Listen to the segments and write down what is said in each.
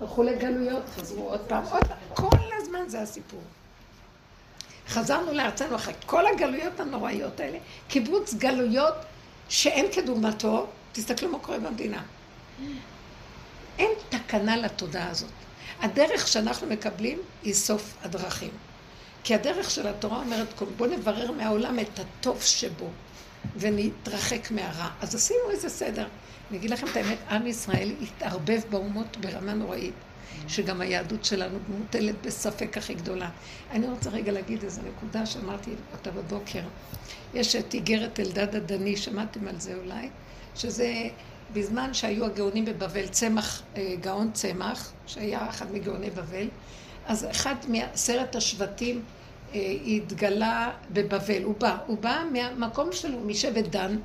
הלכו לגלויות, חזרו עוד פעם, כל הזמן זה הסיפור. חזרנו לארצנו אחרי כל הגלויות הנוראיות האלה, קיבוץ גלויות שאין כדוגמתו, תסתכלו מה קורה במדינה. אין תקנה לתודעה הזאת. הדרך שאנחנו מקבלים היא סוף הדרכים. כי הדרך של התורה אומרת, בוא נברר מהעולם את הטוב שבו, ונתרחק מהרע. אז עשינו איזה סדר. אני אגיד לכם את האמת, עם ישראל התערבב באומות ברמה נוראית, שגם היהדות שלנו מוטלת בספק הכי גדולה. אני רוצה רגע להגיד איזו נקודה שאמרתי אותה בבוקר. יש את איגרת אלדד הדני, שמעתם על זה אולי, שזה בזמן שהיו הגאונים בבבל, צמח, גאון צמח, שהיה אחד מגאוני בבל, אז אחד מעשרת השבטים התגלה בבבל, הוא בא מהמקום שלו, משבט דן,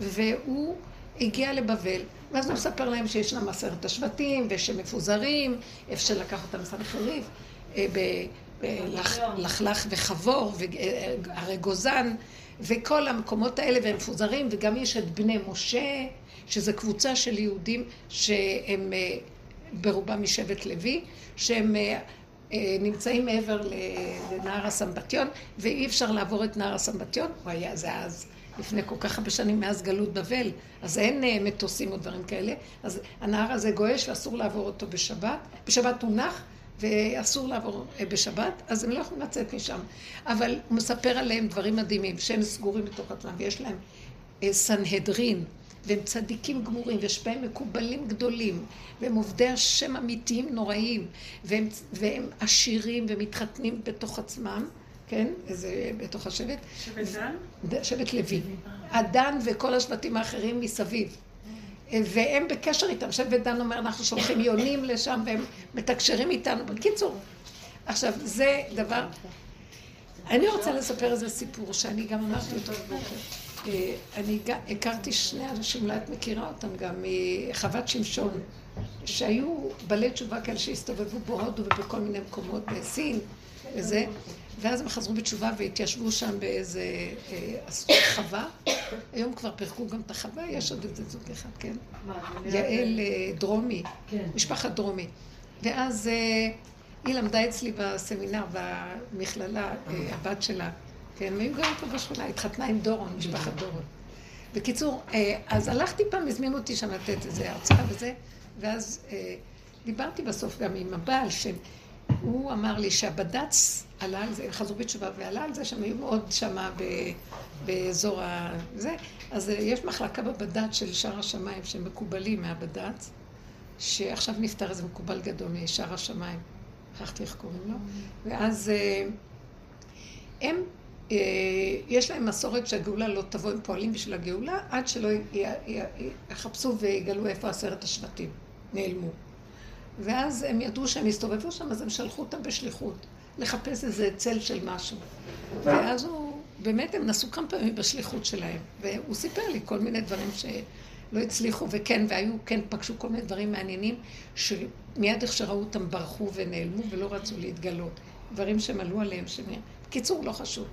והוא הגיע לבבל, ואז הוא מספר להם שישנם עשרת השבטים, ושמפוזרים, אפשר לקח אותם סנחריב, לחלך וחבור, הרי גוזן, וכל המקומות האלה, והם מפוזרים, וגם יש את בני משה, שזו קבוצה של יהודים שהם ברובם משבט לוי, שהם נמצאים מעבר לנהר הסמבטיון, ואי אפשר לעבור את נהר הסמבטיון, הוא היה זה אז, לפני כל כך הרבה שנים מאז גלות בבל, אז אין מטוסים או דברים כאלה, אז הנהר הזה גועש ואסור לעבור אותו בשבת, בשבת הוא נח ואסור לעבור בשבת, אז הם לא יכולים לצאת משם, אבל הוא מספר עליהם דברים מדהימים, שהם סגורים בתוך עצמם, ויש להם סנהדרין, והם צדיקים גמורים, ויש בהם מקובלים גדולים, והם עובדי השם אמיתיים נוראים, והם עשירים ומתחתנים בתוך עצמם, כן? זה בתוך השבט. שבט דן? שבט לוי. הדן וכל השבטים האחרים מסביב. והם בקשר איתם. שבט דן אומר, אנחנו שולחים יונים לשם, והם מתקשרים איתנו. בקיצור, עכשיו, זה דבר... אני רוצה לספר איזה סיפור שאני גם אמרתי אותו בבוקר. אני הכרתי שני אנשים, אולי את מכירה אותם גם, מחוות שמשון, שהיו בעלי תשובה כאלה שהסתובבו בהודו ובכל מיני מקומות בסין וזה, ואז הם חזרו בתשובה והתיישבו שם באיזה חווה. היום כבר פרקו גם את החווה, יש עוד איזה זוג אחד, כן? יעל דרומי, משפחת דרומי. ואז היא למדה אצלי בסמינר, במכללה, הבת שלה. כן, הם היו גרים פה בשכונה, התחתנה עם דורון, משפחת דורון. בקיצור, אז הלכתי פעם, הזמינו אותי שם לתת איזה הרצאה וזה, ואז דיברתי בסוף גם עם הבעל, שהוא אמר לי שהבד"ץ עלה על זה, חזרו בתשובה ועלה על זה, שם היו עוד שמה באזור הזה, אז יש מחלקה בבד"ץ של שער השמיים, שהם מקובלים מהבד"ץ, שעכשיו נפטר איזה מקובל גדול משער השמיים, אחת איך קוראים לו, ואז הם... יש להם מסורת שהגאולה לא תבוא, הם פועלים בשביל הגאולה, עד שלא יחפשו ויגלו איפה עשרת השבטים, נעלמו. ואז הם ידעו שהם הסתובבו שם, אז הם שלחו אותם בשליחות, לחפש איזה צל של משהו. ואז באמת הם נסו כמה פעמים בשליחות שלהם, והוא סיפר לי כל מיני דברים שלא הצליחו, וכן, והיו, כן, פגשו כל מיני דברים מעניינים, שמיד איך שראו אותם ברחו ונעלמו ולא רצו להתגלות. דברים שהם עלו עליהם, קיצור, לא חשוב.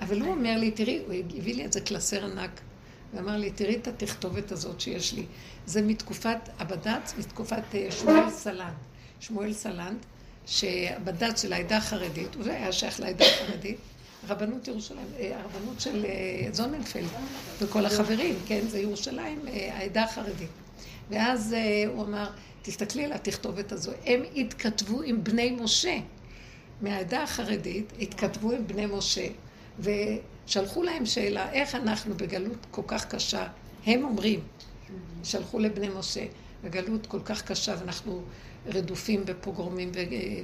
אבל הוא אומר לי, תראי, הוא הביא לי את זה קלסר ענק, ואמר לי, תראי את התכתובת הזאת שיש לי. זה מתקופת הבד"ץ, מתקופת שמואל סלנט. שמואל סלנט, שהבד"ץ של העדה החרדית, הוא היה שייך לעדה החרדית, הרבנות ירושלים, הרבנות של זוננפלד, וכל החברים, כן, זה ירושלים, העדה החרדית. ואז הוא אמר, תסתכלי על התכתובת הזו, הם התכתבו עם בני משה. מהעדה החרדית התכתבו עם בני משה, ושלחו להם שאלה, איך אנחנו בגלות כל כך קשה, הם אומרים, שלחו לבני משה, בגלות כל כך קשה, ואנחנו רדופים בפוגרומים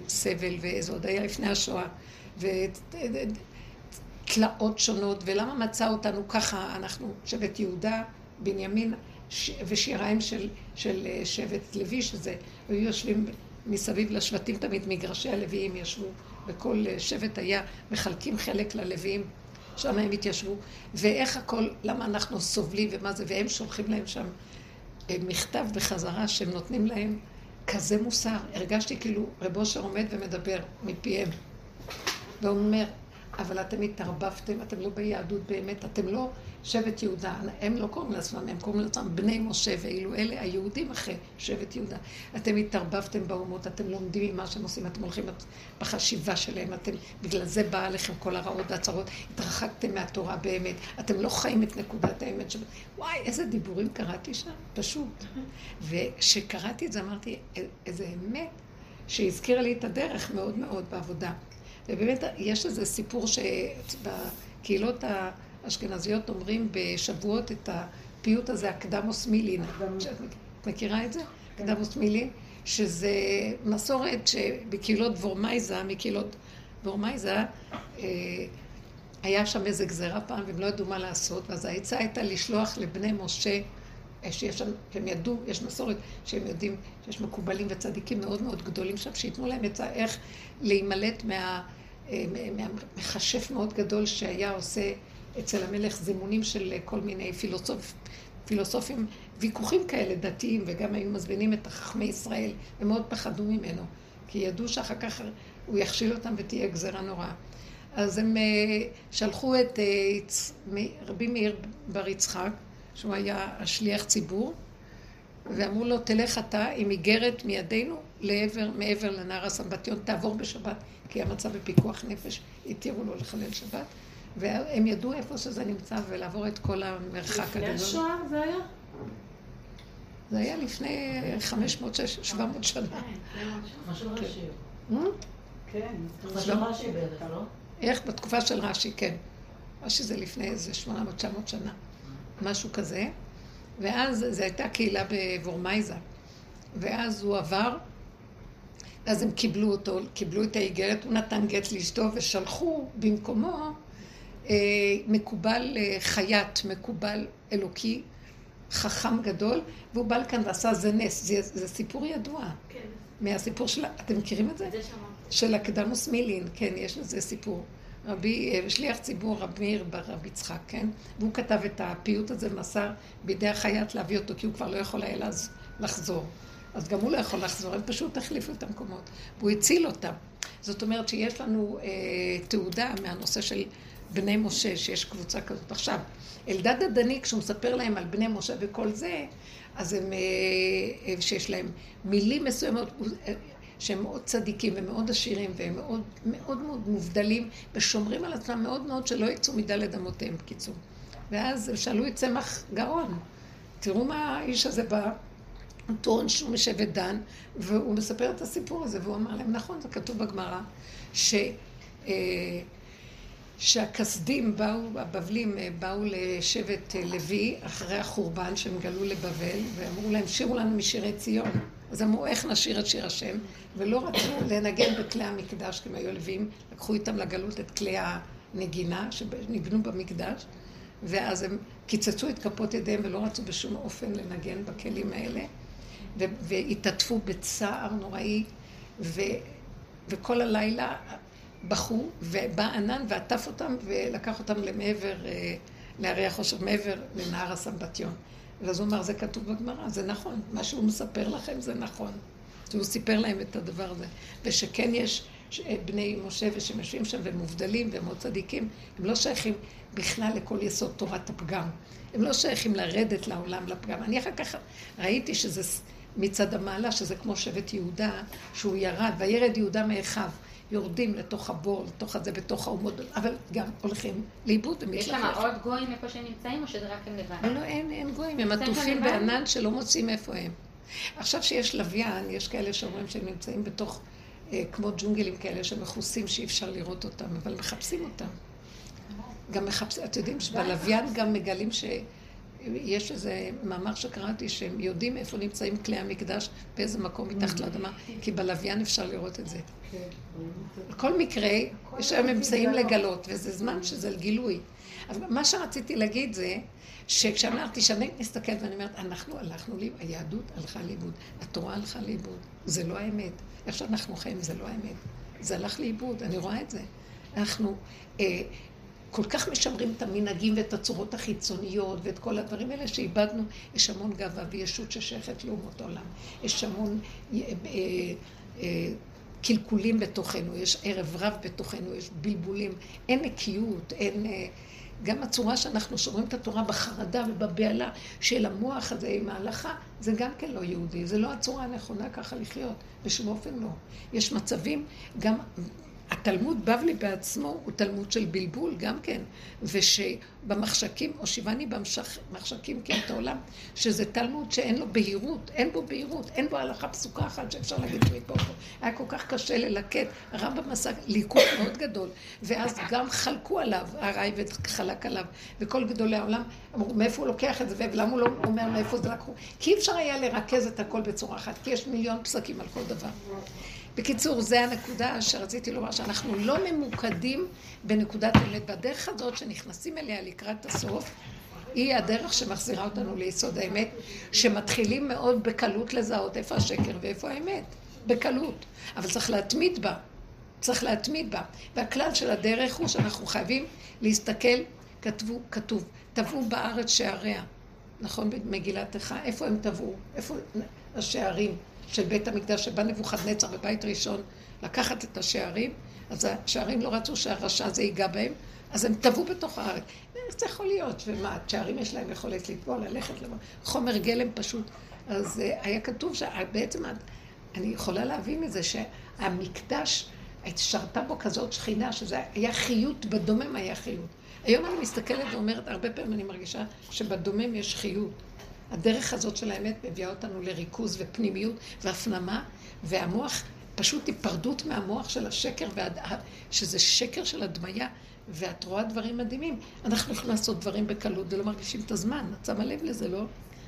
וסבל, וזה עוד היה לפני השואה, ותלאות שונות, ולמה מצא אותנו ככה, אנחנו שבט יהודה, בנימין, ושיריים של שבט לוי, שזה, היו יושבים מסביב לשבטים תמיד, מגרשי הלוויים ישבו, וכל שבט היה מחלקים חלק ללוויים, שם הם התיישבו, ואיך הכל, למה אנחנו סובלים ומה זה, והם שולחים להם שם מכתב בחזרה שהם נותנים להם כזה מוסר. הרגשתי כאילו רב אושר עומד ומדבר מפיהם, והוא אומר, אבל אתם התערבבתם, אתם לא ביהדות באמת, אתם לא שבט יהודה, הם לא קוראים לעצמם, הם קוראים לעצמם בני משה, ואילו אלה היהודים אחרי שבט יהודה. אתם התערבבתם באומות, אתם לומדים ממה שהם עושים, אתם הולכים בחשיבה שלהם, אתם, בגלל זה באה לכם כל הרעות והצרות, התרחקתם מהתורה באמת, אתם לא חיים את נקודת האמת שבאת. וואי, איזה דיבורים קראתי שם, פשוט. וכשקראתי את זה אמרתי, איזה אמת שהזכירה לי את הדרך מאוד מאוד בעבודה. ובאמת יש איזה סיפור שבקהילות האשכנזיות אומרים בשבועות את הפיוט הזה, הקדמוס מילין. את מכירה את זה? הקדמוס מילין, שזה מסורת שבקהילות וורמייזה, מקהילות וורמייזה, היה שם איזה גזרה פעם והם לא ידעו מה לעשות, ואז ההצעה הייתה לשלוח לבני משה, שהם ידעו, יש מסורת שהם יודעים שיש מקובלים וצדיקים מאוד מאוד גדולים שם, שיתנו להם עצה איך להימלט מהמחשף מאוד גדול שהיה עושה אצל המלך זימונים של כל מיני פילוסופים, ויכוחים כאלה דתיים, וגם היו מזמינים את חכמי ישראל, הם מאוד פחדו ממנו, כי ידעו שאחר כך הוא יכשיל אותם ותהיה גזרה נוראה. אז הם שלחו את רבי מאיר בר יצחק, שהוא היה השליח ציבור, ואמרו לו, תלך אתה עם איגרת מידינו מעבר לנהר הסמבטיון, תעבור בשבת, כי המצב בפיקוח נפש, התירו לו לחלל שבת, והם ידעו איפה שזה נמצא ולעבור את כל המרחק הגדול. לפני השואה זה היה? זה היה לפני 500-700 שנה. משהו רש"י. כן, משהו רש"י בערך, לא? איך? בתקופה של רש"י, כן. רש"י זה לפני איזה 800-900 שנה. משהו כזה, ואז זו הייתה קהילה בוורמייזה, ואז הוא עבר, אז הם קיבלו אותו, קיבלו את האיגרת, הוא נתן גט לאשתו, ושלחו במקומו מקובל חיית, מקובל אלוקי, חכם גדול, והוא בא לכאן ועשה זה נס, זה סיפור ידוע. כן. מהסיפור של, אתם מכירים את זה? זה שמעתי. של הקדמוס מילין, כן, יש לזה סיפור. שליח ציבור רבי מאיר בר יצחק, כן? והוא כתב את הפיוט הזה ומסר בידי החיית להביא אותו, כי הוא כבר לא יכול היה לחזור. אז גם הוא לא יכול לחזור, הם פשוט החליפו את המקומות. והוא הציל אותם. זאת אומרת שיש לנו תעודה מהנושא של בני משה, שיש קבוצה כזאת. עכשיו, אלדד הדני, כשהוא מספר להם על בני משה וכל זה, אז הם, שיש להם מילים מסוימות, שהם מאוד צדיקים ומאוד עשירים והם מאוד מאוד, מאוד מובדלים ושומרים על עצמם מאוד מאוד שלא יצאו מדלת אמותיהם בקיצור. ואז שאלו את צמח גאון, תראו מה האיש הזה בא, הוא טוען שהוא משבט דן, והוא מספר את הסיפור הזה והוא אמר להם, נכון, זה כתוב בגמרא, שהכסדים באו, הבבלים באו לשבט לוי אחרי החורבן שהם גלו לבבל ואמרו להם, שירו לנו משירי ציון. אז אמרו, איך נשאיר את שיר השם? ולא רצו לנגן בכלי המקדש, כי הם היו לווים, לקחו איתם לגלות את כלי הנגינה שנבנו במקדש, ואז הם קיצצו את כפות ידיהם ולא רצו בשום אופן לנגן בכלים האלה, והתעטפו בצער נוראי, וכל הלילה בחו, ובא ענן ועטף אותם ולקח אותם למעבר, להרי החושך, מעבר לנהר הסמבטיון. ואז הוא אמר, זה כתוב בגמרא, זה נכון, מה שהוא מספר לכם זה נכון. הוא סיפר להם את הדבר הזה. ושכן יש בני משה ושמשווים שם והם מובדלים והם מאוד צדיקים, הם לא שייכים בכלל לכל יסוד תורת הפגם. הם לא שייכים לרדת לעולם לפגם. אני אחר כך ראיתי שזה מצד המעלה, שזה כמו שבט יהודה, שהוא ירד, וירד יהודה מאחיו, יורדים לתוך הבור, לתוך הזה, בתוך האומות, אבל גם הולכים לאיבוד ומתלחש. יש שם עוד גויים איפה שהם נמצאים או שזה רק הם לבד? לא, אין גויים, הם עטופים בענן שלא מוצאים איפה הם. עכשיו שיש לוויין, יש כאלה שאומרים שהם נמצאים בתוך, כמו ג'ונגלים כאלה שמכוסים שאי אפשר לראות אותם, אבל מחפשים אותם. גם מחפשים, אתם יודעים שבלוויין גם מגלים יש איזה מאמר שקראתי שהם יודעים איפה נמצאים כלי המקדש, באיזה מקום מתחת לאדמה, כי בלוויין אפשר לראות את זה. בכל מקרה, יש היום אמצעים לגלות, וזה זמן שזה לגילוי. אבל מה שרציתי להגיד זה, שכשאמרתי שאני מסתכלת ואני אומרת, אנחנו הלכנו לאיבוד, היהדות הלכה לאיבוד, התורה הלכה לאיבוד, זה לא האמת. איך שאנחנו חיים זה לא האמת. זה הלך לאיבוד, אני רואה את זה. אנחנו כל כך משמרים את המנהגים ואת הצורות החיצוניות ואת כל הדברים האלה שאיבדנו. יש המון גאווה וישות ששייכת לאומות העולם. יש המון קלקולים בתוכנו, יש ערב רב בתוכנו, יש בלבולים, אין נקיות, אין... גם הצורה שאנחנו שומרים את התורה בחרדה ובבעלה של המוח הזה עם ההלכה, זה גם כן לא יהודי, זה לא הצורה הנכונה ככה לחיות, בשום אופן לא. יש מצבים, גם התלמוד בבלי בעצמו הוא תלמוד של בלבול גם כן, ושבמחשכים, הושיבני במחשכים כן את העולם, שזה תלמוד שאין לו בהירות, אין בו בהירות, אין בו הלכה פסוקה אחת שאפשר להגיד מפה. היה כל כך קשה ללקט, הרמב"ם עשה ליקוט מאוד גדול, ואז גם חלקו עליו, הרייבד חלק עליו, וכל גדולי העולם אמרו מאיפה הוא לוקח את זה, ולמה הוא לא אומר מאיפה זה לקחו, כי אפשר היה לרכז את הכל בצורה אחת, כי יש מיליון פסקים על כל דבר. בקיצור, זה הנקודה שרציתי לומר, שאנחנו לא ממוקדים בנקודת האמת, והדרך הזאת שנכנסים אליה לקראת הסוף, היא הדרך שמחזירה אותנו ליסוד האמת, שמתחילים מאוד בקלות לזהות איפה השקר ואיפה האמת, בקלות, אבל צריך להתמיד בה, צריך להתמיד בה. והכלל של הדרך הוא שאנחנו חייבים להסתכל, כתוב, תבעו בארץ שעריה, נכון במגילת איכה, איפה הם תבעו, איפה השערים? של בית המקדש, שבא נבוכדנצר בבית ראשון לקחת את השערים, אז השערים לא רצו שהרשע זה ייגע בהם, אז הם טבעו בתוך הארץ. איך זה יכול להיות? ומה, השערים יש להם יכולת לטבוע, ללכת למה? חומר גלם פשוט. אז היה כתוב שבעצם אני יכולה להבין את זה שהמקדש שרתה בו כזאת שכינה, שזה היה חיות, בדומם היה חיות. היום אני מסתכלת ואומרת, הרבה פעמים אני מרגישה שבדומם יש חיות. הדרך הזאת של האמת מביאה אותנו לריכוז ופנימיות והפנמה, והמוח, פשוט היפרדות מהמוח של השקר, שזה שקר של הדמיה, ואת רואה דברים מדהימים. אנחנו יכולים לעשות דברים בקלות, ולא מרגישים את הזמן, את שמה לב לזה, לא?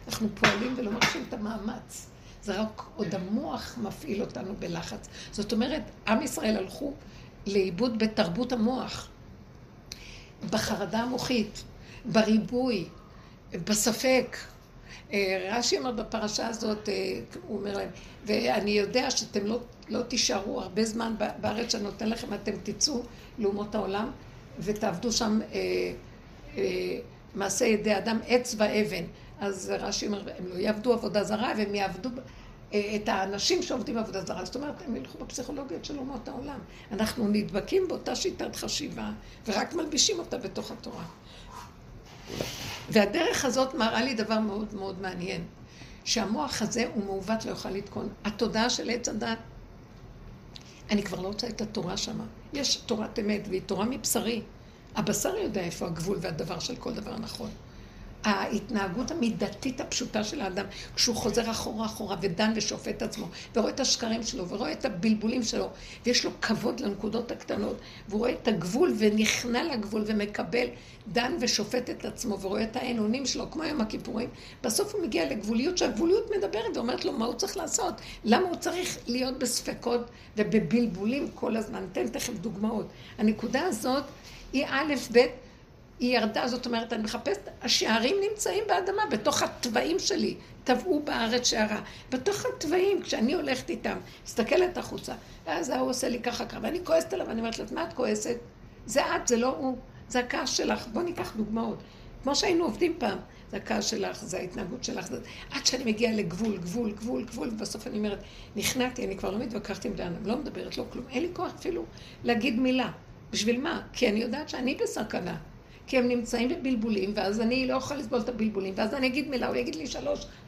אנחנו פועלים ולא מרגישים את המאמץ. זה רק עוד המוח מפעיל אותנו בלחץ. זאת אומרת, עם ישראל הלכו לאיבוד בתרבות המוח, בחרדה המוחית, בריבוי, בספק, רש"י אומר בפרשה הזאת, הוא אומר להם, ואני יודע שאתם לא תישארו הרבה זמן בארץ שאני נותן לכם, אתם תצאו לאומות העולם ותעבדו שם מעשה ידי אדם, עץ ואבן. אז רש"י אומר, הם לא יעבדו עבודה זרה, והם יעבדו את האנשים שעובדים עבודה זרה. זאת אומרת, הם ילכו בפסיכולוגיות של אומות העולם. אנחנו נדבקים באותה שיטת חשיבה, ורק מלבישים אותה בתוך התורה. והדרך הזאת מראה לי דבר מאוד מאוד מעניין, שהמוח הזה הוא מעוות, לא יוכל לתקון. התודעה של עץ הדת, אני כבר לא רוצה את התורה שמה. יש תורת אמת והיא תורה מבשרי. הבשר יודע איפה הגבול והדבר של כל דבר נכון. ההתנהגות המידתית הפשוטה של האדם, כשהוא חוזר אחורה ודן ושופט עצמו, ורואה את השקרים שלו, ורואה את הבלבולים שלו, ויש לו כבוד לנקודות הקטנות, והוא רואה את הגבול ונכנע לגבול ומקבל, דן ושופט את עצמו, ורואה את הענונים שלו, כמו יום הכיפורים, בסוף הוא מגיע לגבוליות, שהגבוליות מדברת ואומרת לו מה הוא צריך לעשות, למה הוא צריך להיות בספקות ובבלבולים כל הזמן. תן תכף דוגמאות. הנקודה הזאת היא א' ב' היא ירדה, זאת אומרת, אני מחפשת, השערים נמצאים באדמה, בתוך הטבעים שלי, טבעו בארץ שערה, בתוך הטבעים, כשאני הולכת איתם, מסתכלת החוצה, אז הוא עושה לי ככה, ואני כועסת עליו, ואני אומרת לו, מה את כועסת? זה את, זה לא הוא, זה הכעס שלך, בוא ניקח דוגמאות, כמו שהיינו עובדים פעם, זה הכעס שלך, זה ההתנהגות שלך, זה... עד שאני מגיעה לגבול, גבול, גבול, גבול, ובסוף אני אומרת, נכנעתי, אני כבר לא מתווכחת עם דענם, לא מדברת, לא כלום, אין לי כוח אפילו להגיד מילה. בשביל מה? כי אני יודעת שאני בסכנה. כי הם נמצאים בבלבולים, ואז אני לא אוכל לסבול את הבלבולים, ואז אני אגיד מילה, הוא יגיד לי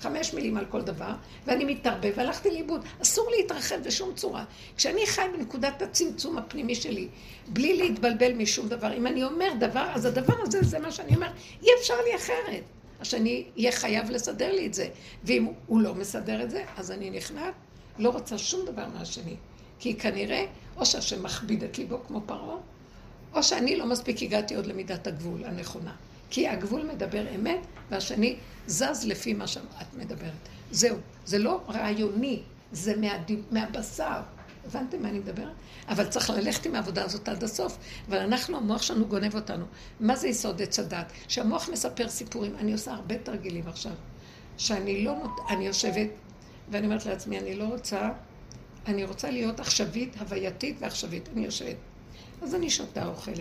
3-5 מילים על כל דבר, ואני מתערבב, והלכתי לאיבוד. אסור להתרחב בשום צורה. כשאני חי בנקודת הצמצום הפנימי שלי, בלי להתבלבל משום דבר, אם אני אומר דבר, אז הדבר הזה זה מה שאני אומר, אי אפשר לי אחרת. אז שאני אהיה חייב לסדר לי את זה. ואם הוא לא מסדר את זה, אז אני נכנעת, לא רוצה שום דבר מהשני. כי כנראה, או שהשם מכביד את ליבו כמו פרעה, או שאני לא מספיק הגעתי עוד למידת הגבול הנכונה. כי הגבול מדבר אמת, והשני זז לפי מה שאת מדברת. זהו, זה לא רעיוני, זה מהבשר. הבנתם מה אני מדברת? אבל צריך ללכת עם העבודה הזאת עד הסוף. אבל אנחנו, המוח שלנו גונב אותנו. מה זה יסוד עץ הדת? שהמוח מספר סיפורים. אני עושה הרבה תרגילים עכשיו. שאני לא... אני יושבת, ואני אומרת לעצמי, אני לא רוצה... אני רוצה להיות עכשווית, הווייתית ועכשווית. אני יושבת. אז אני שותה, אוכלת.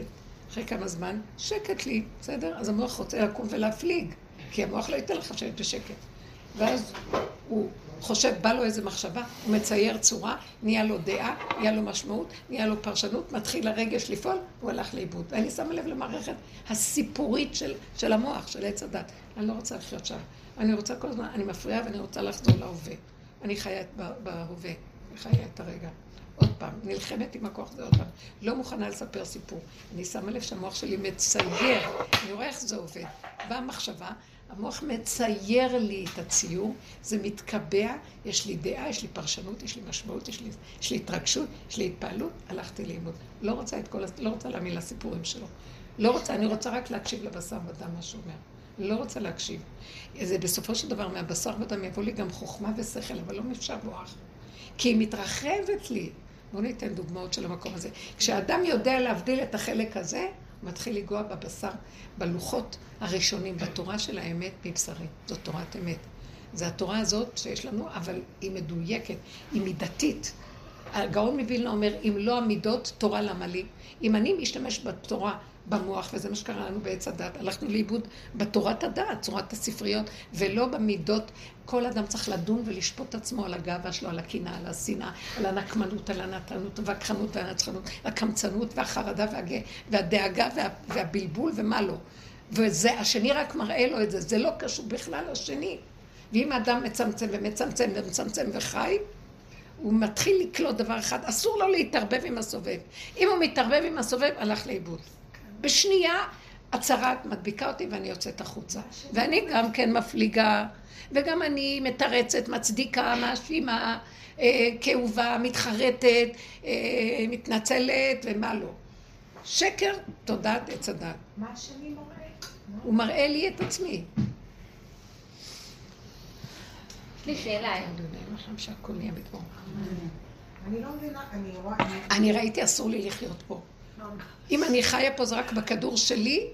אחרי כמה זמן, שקט לי, בסדר? אז המוח רוצה לקום ולהפליג, כי המוח לא ייתן לך שאת בשקט. ואז הוא חושב, בא לו איזה מחשבה, הוא מצייר צורה, נהיה לו דעה, נהיה לו משמעות, נהיה לו פרשנות, מתחיל הרגש לפעול, הוא הלך לאיבוד. אני שמה לב למערכת הסיפורית של המוח, של עץ הדת. אני לא רוצה לחיות שם. אני רוצה כל הזמן, אני מפריעה ואני רוצה לחזור להווה. אני חיה בהווה, אני חיה את הרגע. עוד פעם, נלחמת עם הכוח הזה עוד פעם. לא מוכנה לספר סיפור. אני שמה לב שהמוח שלי מצייר, אני רואה איך זה עובד. והמחשבה, המוח מצייר לי את הציור, זה מתקבע, יש לי דעה, יש לי פרשנות, יש לי משמעות, יש לי התרגשות, יש לי התפעלות, הלכתי לאימוד. לא רוצה את כל, לא רוצה להאמין לסיפורים שלו. לא רוצה, אני רוצה רק להקשיב לבשר ודם, מה שהוא אומר. לא רוצה להקשיב. זה בסופו של דבר, מהבשר ודם יבוא לי גם חוכמה ושכל, אבל לא מפשר בוח. כי היא מתרחבת לי. בואו ניתן דוגמאות של המקום הזה. כשאדם יודע להבדיל את החלק הזה, מתחיל לגוע בבשר, בלוחות הראשונים, בתורה של האמת מבשרי. זאת תורת אמת. זו התורה הזאת שיש לנו, אבל היא מדויקת, היא מידתית. הגאון מבילנה אומר, אם לא המידות, תורה למה לי. אם אני משתמש בתורה, במוח, וזה מה שקרה לנו בעץ הדת, הלכנו לאיבוד בתורת הדת, צורת הספריות, ולא במידות. כל אדם צריך לדון ולשפוט עצמו על הגאווה שלו, על הקינה, על השנאה, על הנקמנות, על הנתנות, והכחנות, והנצחנות, הקמצנות, והחרדה, והדאגה, והבלבול, ומה לא. וזה, השני רק מראה לו את זה, זה לא קשור בכלל לשני. ואם האדם מצמצם ומצמצם ומצמצם וחי, הוא מתחיל לקלוט דבר אחד, אסור לו להתערבב עם הסובב. אם הוא מתערבב עם הסובב, הלך לאיבוד. בשנייה, הצרת מדביקה אותי ואני יוצאת החוצה. ואני גם כן מפליגה, וגם אני מתרצת, מצדיקה, מאשימה, כאובה, מתחרטת, מתנצלת ומה לא. שקר, תודעת עץ הדת. מה שאני מראה? הוא מראה לי את עצמי. יש לי שאלה. אני לא מבינה, אני ראיתי אסור לי לחיות פה. אם אני חיה פה זה רק בכדור שלי,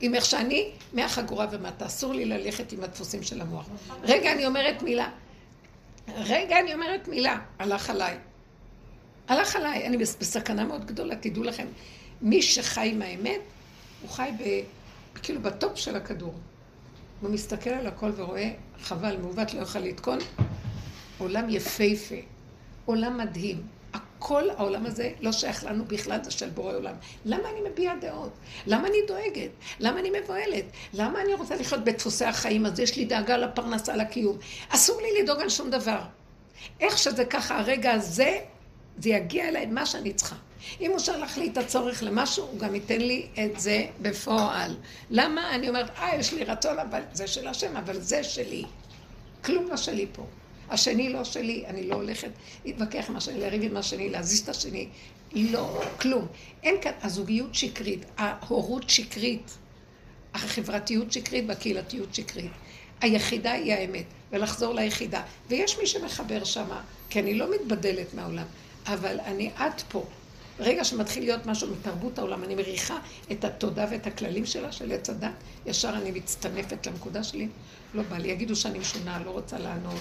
עם איך שאני, מהחגורה ומטה, אסור לי ללכת עם הדפוסים של המוח. רגע אני אומרת מילה, הלך עליי, אני בסכנה מאוד גדולה, תדעו לכם, מי שחי עם האמת, הוא חי כאילו בטופ של הכדור. הוא מסתכל על הכל ורואה, חבל, מעוות לא יוכל לתקון, עולם יפהפה, עולם מדהים. כל העולם הזה לא שייך לנו בכלל, זה של בורא עולם. למה אני מביעה דעות? למה אני דואגת? למה אני מבועלת? למה אני רוצה לחיות בדפוסי החיים? אז יש לי דאגה לפרנסה, לקיום. אסור לי לדאוג על שום דבר. איך שזה ככה, הרגע הזה, זה יגיע אליי מה שאני צריכה. אם הוא שלח לי את הצורך למשהו, הוא גם ייתן לי את זה בפועל. למה? אני אומרת, יש לי רצון, אבל זה של השם, אבל זה שלי. כלום לא שלי פה. השני לא שלי, אני לא הולכת להתווכח עם השני, להריב עם השני, להזיז את השני, לא, כלום. אין כאן, הזוגיות שקרית, ההורות שקרית, החברתיות שקרית והקהילתיות שקרית. היחידה היא האמת, ולחזור ליחידה. ויש מי שמחבר שמה, כי אני לא מתבדלת מהעולם, אבל אני עד פה. רגע שמתחיל להיות משהו מתרבות העולם, אני מריחה את התודה ואת הכללים שלה, של עץ הדת, ישר אני מצטנפת לנקודה שלי, לא בא לי, יגידו שאני משונה, לא רוצה לענות.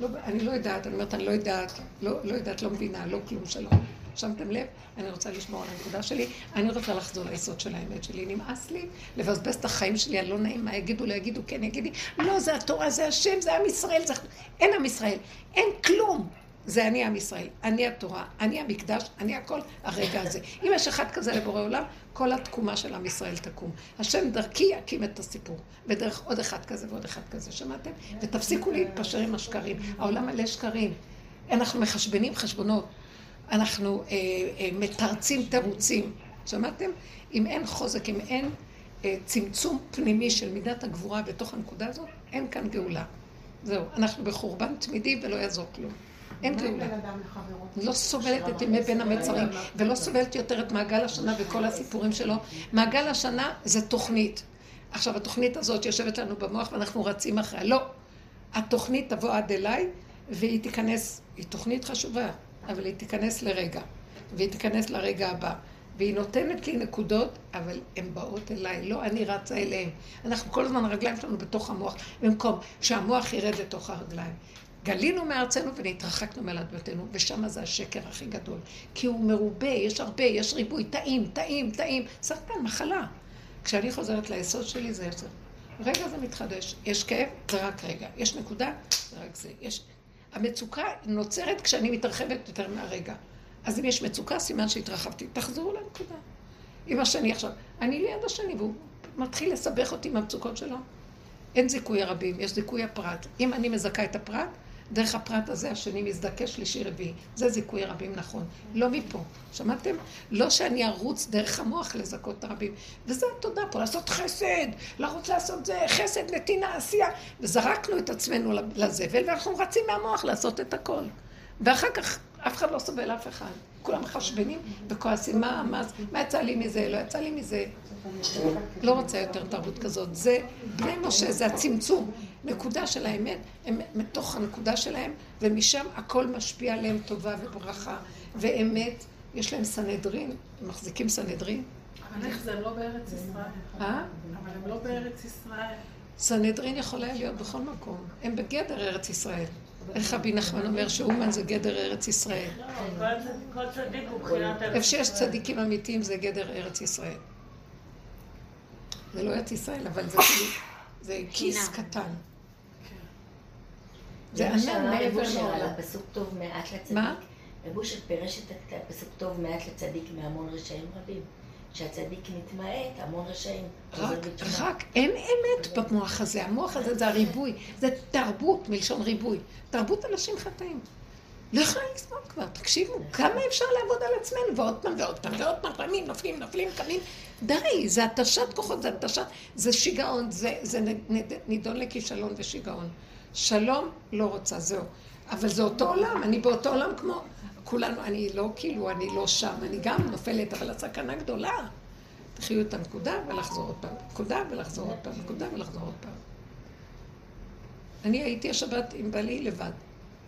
לא, אני לא יודעת, אני אומרת, אני לא יודעת, לא מבינה, לא כלום שלא. שמתם לב? אני רוצה לשמור על הנקודה שלי, אני רוצה לחזור ליסוד של האמת שלי. נמאס לי לבזבז את החיים שלי, אני לא נעים מה יגידו, לא יגידו, כן יגידי, לא, זה התורה, זה השם, זה עם ישראל, זה... אין עם ישראל, אין כלום. זה אני עם ישראל, אני התורה, אני המקדש, אני הכל הרגע הזה. אם יש אחד כזה לבורא עולם, כל התקומה של עם ישראל תקום. השם דרכי יקים את הסיפור, ודרך עוד אחד כזה ועוד אחד כזה, שמעתם? ותפסיקו להתפשר עם השקרים, העולם מלא שקרים. אנחנו מחשבנים חשבונות, אנחנו מתרצים תירוצים, שמעתם? אם אין חוזק, אם אין צמצום פנימי של מידת הגבורה בתוך הנקודה הזאת, אין כאן גאולה. זהו, אנחנו בחורבן תמידי ולא יעזור כלום. אין גאולה. לא סובלת את ימי בין המצרים, ולא סובלת יותר את מעגל השנה וכל הסיפורים שלו. מעגל השנה זה תוכנית. עכשיו, התוכנית הזאת יושבת לנו במוח ואנחנו רצים אחריה. לא. התוכנית תבוא עד אליי והיא תיכנס, היא תוכנית חשובה, אבל היא תיכנס לרגע, והיא תיכנס לרגע הבא. והיא נותנת לי נקודות, אבל הן באות אליי, לא אני רצה אליהן. אנחנו כל הזמן הרגליים שלנו בתוך המוח, במקום שהמוח ירד לתוך הרגליים. גלינו מארצנו ונתרחקנו מאדמתנו, ושם זה השקר הכי גדול. כי הוא מרובה, יש הרבה, יש ריבוי, טעים, סרטן, מחלה. כשאני חוזרת ליסוד שלי זה יוצר. רגע זה מתחדש. יש כאב, זה רק רגע. יש נקודה, זה רק זה. יש... המצוקה נוצרת כשאני מתרחבת יותר מהרגע. אז אם יש מצוקה, סימן שהתרחבתי. תחזרו לנקודה. עם השני עכשיו, אני ליד השני, והוא מתחיל לסבך אותי עם המצוקות שלו. אין זיכוי הרבים, יש זיכוי הפרט. אם אני מזכה את הפרט, דרך הפרט הזה השני מזדקה שלישי רביעי. זה זיכוי הרבים, נכון. לא מפה. שמעתם? לא שאני ארוץ דרך המוח לזכות הרבים. וזה התודה פה, לעשות חסד, לרוץ לעשות זה, חסד נתינה עשייה. וזרקנו את עצמנו לזבל, ואנחנו רצים מהמוח לעשות את הכל. ואחר כך אף אחד לא סובל אף אחד. כולם חשבנים וכועסים, מה יצא לי מזה, לא יצא לי מזה. לא רוצה יותר תרבות כזאת. זה בני משה, זה הצמצום. נקודה של האמת, הם מתוך הנקודה שלהם, ומשם הכל משפיע עליהם טובה וברכה. ואמת, יש להם סנהדרין, הם מחזיקים סנהדרין. אבל איך זה, הם לא בארץ ישראל. אבל הם לא בארץ ישראל. סנהדרין יכולה להיות בכל מקום. הם בגדר ארץ ישראל. איך רבי נחמן אומר שאומן זה גדר ארץ ישראל? לא, כל צדיק הוא בחינת ארץ ישראל. איפה שיש צדיקים אמיתיים זה גדר ארץ ישראל. זה לא ארץ ישראל, אבל זה כיס קטן. זה ענן מעבר לעולם. פסוק טוב מעט לצדיק. מה? רבוש פירש את הפסוק טוב מעט לצדיק מהמון רשעים רבים. כשהצדיק מתמעט, המון רשעים. רק אין אמת במוח הזה. המוח הזה זה הריבוי. זה תרבות, מלשון ריבוי. תרבות אנשים חטאים. לא יכולה לסמוד כבר. תקשיבו, כמה אפשר לעבוד על עצמנו? ועוד פעם ועוד פעם ועוד פעם. רמים, נופלים, נופלים, קמים. די, זה התשת כוחות, זה התשת. זה שיגעון, זה נידון לכישלון ושיגעון. שלום לא רוצה, זהו. אבל זה אותו עולם, אני באותו עולם כמו... כולנו, אני לא שם, אני גם נופלת, אבל הסכנה גדולה. תחיו את הנקודה ולחזור עוד פעם, נקודה ולחזור עוד פעם, נקודה ולחזור עוד פעם. אני הייתי השבת עם בעלי לבד,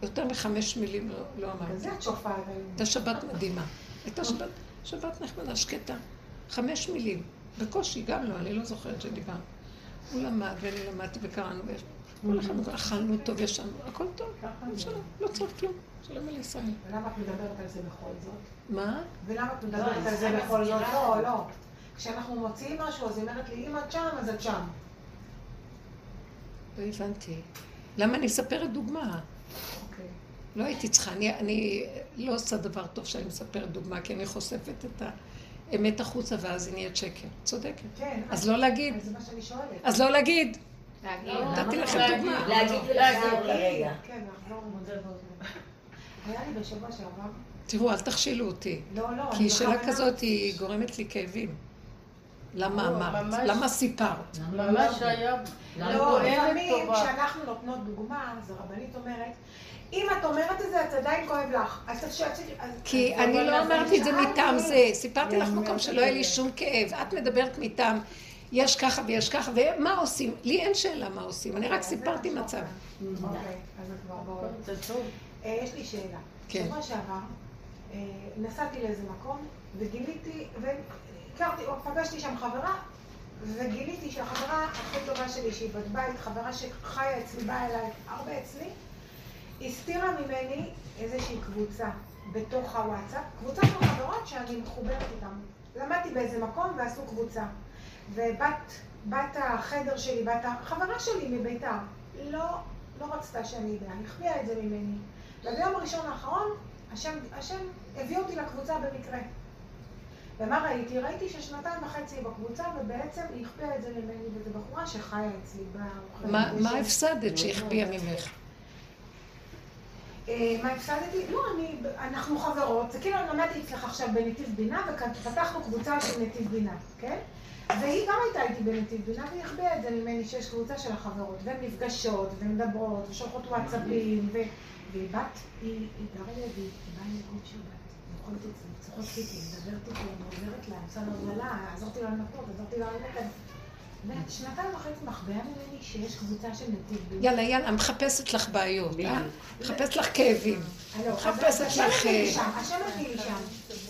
יותר מ5 מילים לא אמרתי. זה התשופה עלינו. הייתה שבת מדהימה, הייתה שבת נחמדה, שקטה, 5 מילים, בקושי גם לא, אני לא זוכרת שדיברנו. הוא למד ואני למדתי וקראנו, כל אחד אכלנו טוב, ישנו, הכל טוב, שלום, לא צריך כלום. שלום על ישראל. ולמה את מדברת על זה בכל זאת? מה? ולמה את מדברת על זה בכל זאת? לא. כשאנחנו מוציאים משהו, אז היא אומרת לי, אם את שם, אז את שם. לא הבנתי. למה אני מספרת דוגמה? אוקיי. לא הייתי צריכה, אני לא עושה דבר טוב שאני מספרת דוגמה, כי אני חושפת את האמת החוצה, ואז היא נהיית שקר. צודקת. כן. אז לא להגיד. זה מה שאני שואלת. אז לא להגיד. נתתי לכם דוגמה. להגיד. כן, אנחנו מודד היה לי בשבוע שעבר. תראו, אל תכשילו אותי. לא. כי שאלה כזאת היא גורמת לי כאבים. למה אמרת? למה סיפרת? ממש היה... לא, לפעמים כשאנחנו נותנות דוגמה, אז הרבנית אומרת, אם את אומרת את זה, את עדיין כואב לך. כי אני לא אמרתי את זה מטעם זה. סיפרתי לך מקום שלא היה לי שום כאב. את מדברת מטעם, יש ככה ויש ככה, ומה עושים? לי אין שאלה מה עושים, אני רק סיפרתי מצב. אוקיי, אז את כבר בואו. זה טוב. יש לי שאלה. כן. שבוע שעבר, נסעתי לאיזה מקום, וגיליתי, פגשתי שם חברה, וגיליתי שהחברה הכי טובה שלי, שהיא בת בית, חברה שחיה אצלי, באה אליי, הרבה אצלי, הסתירה ממני איזושהי קבוצה בתוך הוואטסאפ, קבוצה של חברות שאני מחוברת איתן. למדתי באיזה מקום ועשו קבוצה. ובת החדר שלי, חברה שלי מביתה, לא רצתה שאני אדע, נכביעה את זה ממני. וביום הראשון האחרון, השם הביא אותי לקבוצה במקרה. ומה ראיתי? ראיתי ש2.5 בקבוצה, ובעצם היא הכביעה את זה ממני, וזו בחורה שחיה אצלי ברוחנית. מה הפסדת שהכביעה ממך? מה הפסדתי? לא, אנחנו חברות. זה כאילו למדתי אצלך עכשיו בנתיב בינה, ופתחנו קבוצה של נתיב בינה, כן? והיא גם הייתה איתי בנתיב בינה, והיא הכביעה את זה ממני שיש קבוצה של החברות, והן נפגשות, והן מדברות, ושולחות וואטסאפים, והיא בת, היא גרה לי, והיא באה לגוד של בת, נוכל תצאים, צריכות חיתי, מדברת אותי, מעוברת לה, עושה להובלה, עזרתי לה לנפות, עזרתי לה לנפות, ו2.5 מחבאה ממני שיש קבוצה של נתיב בינה. יאללה, מחפשת לך בעיות, אה? מחפשת לך כאבים, מחפשת לך...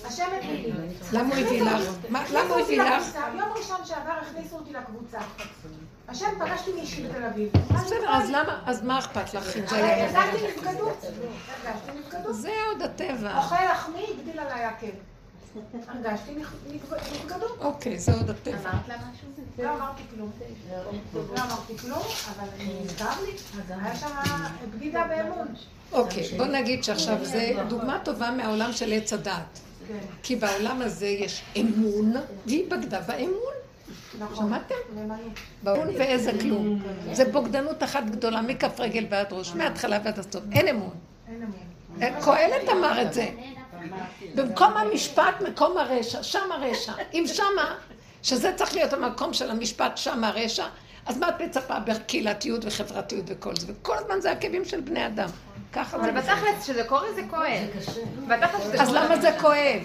השם הביא לי. למה הוא הביא לך? יום ראשון שעבר הכניסו אותי לקבוצה. השם פגשתי מישהי בתל אביב. בסדר, אז למה? אז מה אכפת לך? ידעתי נפקדות. זה עוד הטבע. אוכל לחמי, גדיל עליי עקב. הרגשתי מתגדות. אוקיי, זה עוד הטבע. אמרת לה משהו? לא אמרתי כלום. לא אמרתי כלום, אבל נזכר לי. היה שם בגידה באמון. אוקיי, בוא נגיד שעכשיו זה דוגמה טובה מהעולם של עץ הדעת. כי בעולם הזה יש אמון, והיא בגדה באמון. שמעתם? באמון ואיזה כלום. זה בוגדנות אחת גדולה מכף רגל ועד ראש, מההתחלה ועד הסוף. אין אמון. קהלת אמר את זה. במקום המשפט, מקום הרשע, שם הרשע. אם שמה, שזה צריך להיות המקום של המשפט, שם הרשע, אז מה את מצפה בקהילתיות וחברתיות וכל זה? וכל הזמן זה הכאבים של בני אדם. ככה זה. אבל בתכלס שזה קורה זה כואב. אז למה זה כואב?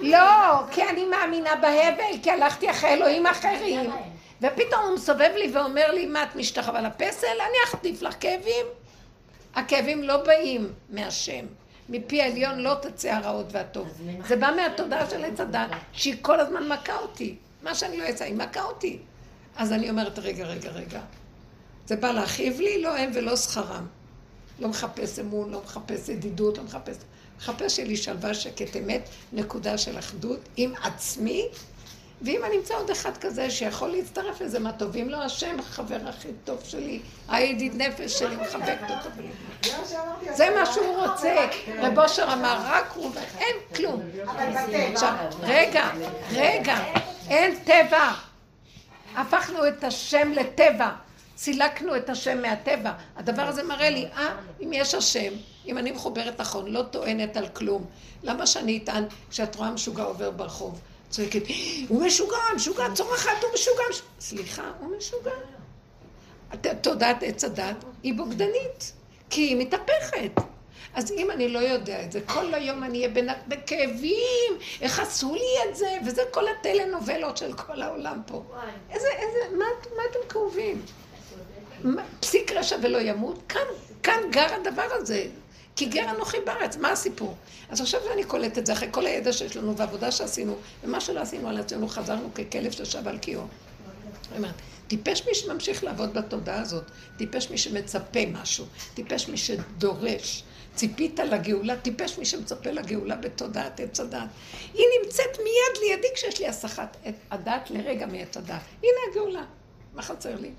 לא, כי אני מאמינה בהבל, כי הלכתי אחרי אלוהים אחרים. ופתאום הוא מסובב לי ואומר לי, מה את משתחווה לפסל? אני אחטיף לך כאבים. הכאבים לא באים מהשם. מפי העליון לא תצא הרעות והטוב. זה בא מהתודעה של הצדה, שהיא כל הזמן מכה אותי. מה שאני לא יצא, היא מכה אותי. אז אני אומרת, רגע. זה בא להכאיב לי, לא הם ולא שכרם. לא מחפש אמון, לא מחפש ידידות, לא מחפש... מחפש שלי שלווה שקט אמת, נקודה של אחדות עם עצמי. ואם אני אמצא עוד אחד כזה שיכול להצטרף לזה, מה טובים לו השם, החבר הכי טוב שלי, הידיד נפש שלי, מחבקת אותו בלי. זה מה שהוא רוצה. רב אושר אמר, רק הוא, אין כלום. רגע, אין טבע. הפכנו את השם לטבע. סילקנו את השם מהטבע. הדבר הזה מראה לי, אם יש השם, אם אני מחוברת נכון, לא טוענת על כלום. למה שאני אטען כשאת רואה משוגע עובר ברחוב? צועקת, הוא משוגע, צורחת, הוא משוגע. סליחה, הוא משוגע. תודעת עץ הדת היא בוגדנית, כי היא מתהפכת. אז אם אני לא יודע את זה, כל היום אני אהיה בכאבים, איך עשו לי את זה, וזה כל הטלנובלות של כל העולם פה. מה אתם כאובים? פסיק רשע ולא ימות, כאן גר הדבר הזה. כי גר אנוכי בארץ, מה הסיפור? אז עכשיו שאני קולטת את זה, אחרי כל הידע שיש לנו והעבודה שעשינו, ומה שלא עשינו על עצמנו, חזרנו ככלב ששב על קיאו. אני אומרת, טיפש מי שממשיך לעבוד בתודעה הזאת, טיפש מי שמצפה משהו, טיפש מי שדורש, ציפית לגאולה, טיפש מי שמצפה לגאולה בתודעת עץ הדת. היא נמצאת מיד לידי כשיש לי הסחת הדת לרגע מעץ הדת. הנה הגאולה, מה חצר לי?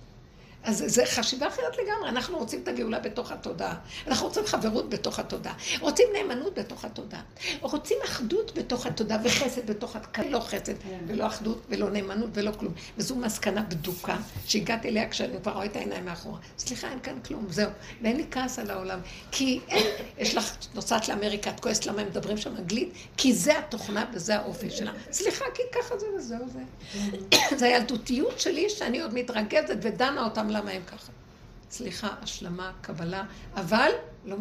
אז זה חשיבה אחרת לגמרי, אנחנו רוצים את הגאולה בתוך התודעה, אנחנו רוצים חברות בתוך התודעה, רוצים נאמנות בתוך התודעה, רוצים אחדות בתוך התודעה וחסד בתוך התודעה, לא חסד ולא אחדות ולא נאמנות ולא כלום, וזו מסקנה בדוקה שהגעתי אליה כשאני כבר רואה את העיניים מאחורה, סליחה אין כאן כלום, זהו, ואין לי כעס על העולם, כי אין, יש לך, נוסעת לאמריקה, את כועסת למה הם מדברים שם אנגלית, כי זה התוכנה וזה האופי שלה, סליחה כי ככה זה וזהו זה, זה הילדותיות שלי שאני עוד מתרגזת ודנה אותם למה הם ככה? סליחה, השלמה, קבלה, אבל לא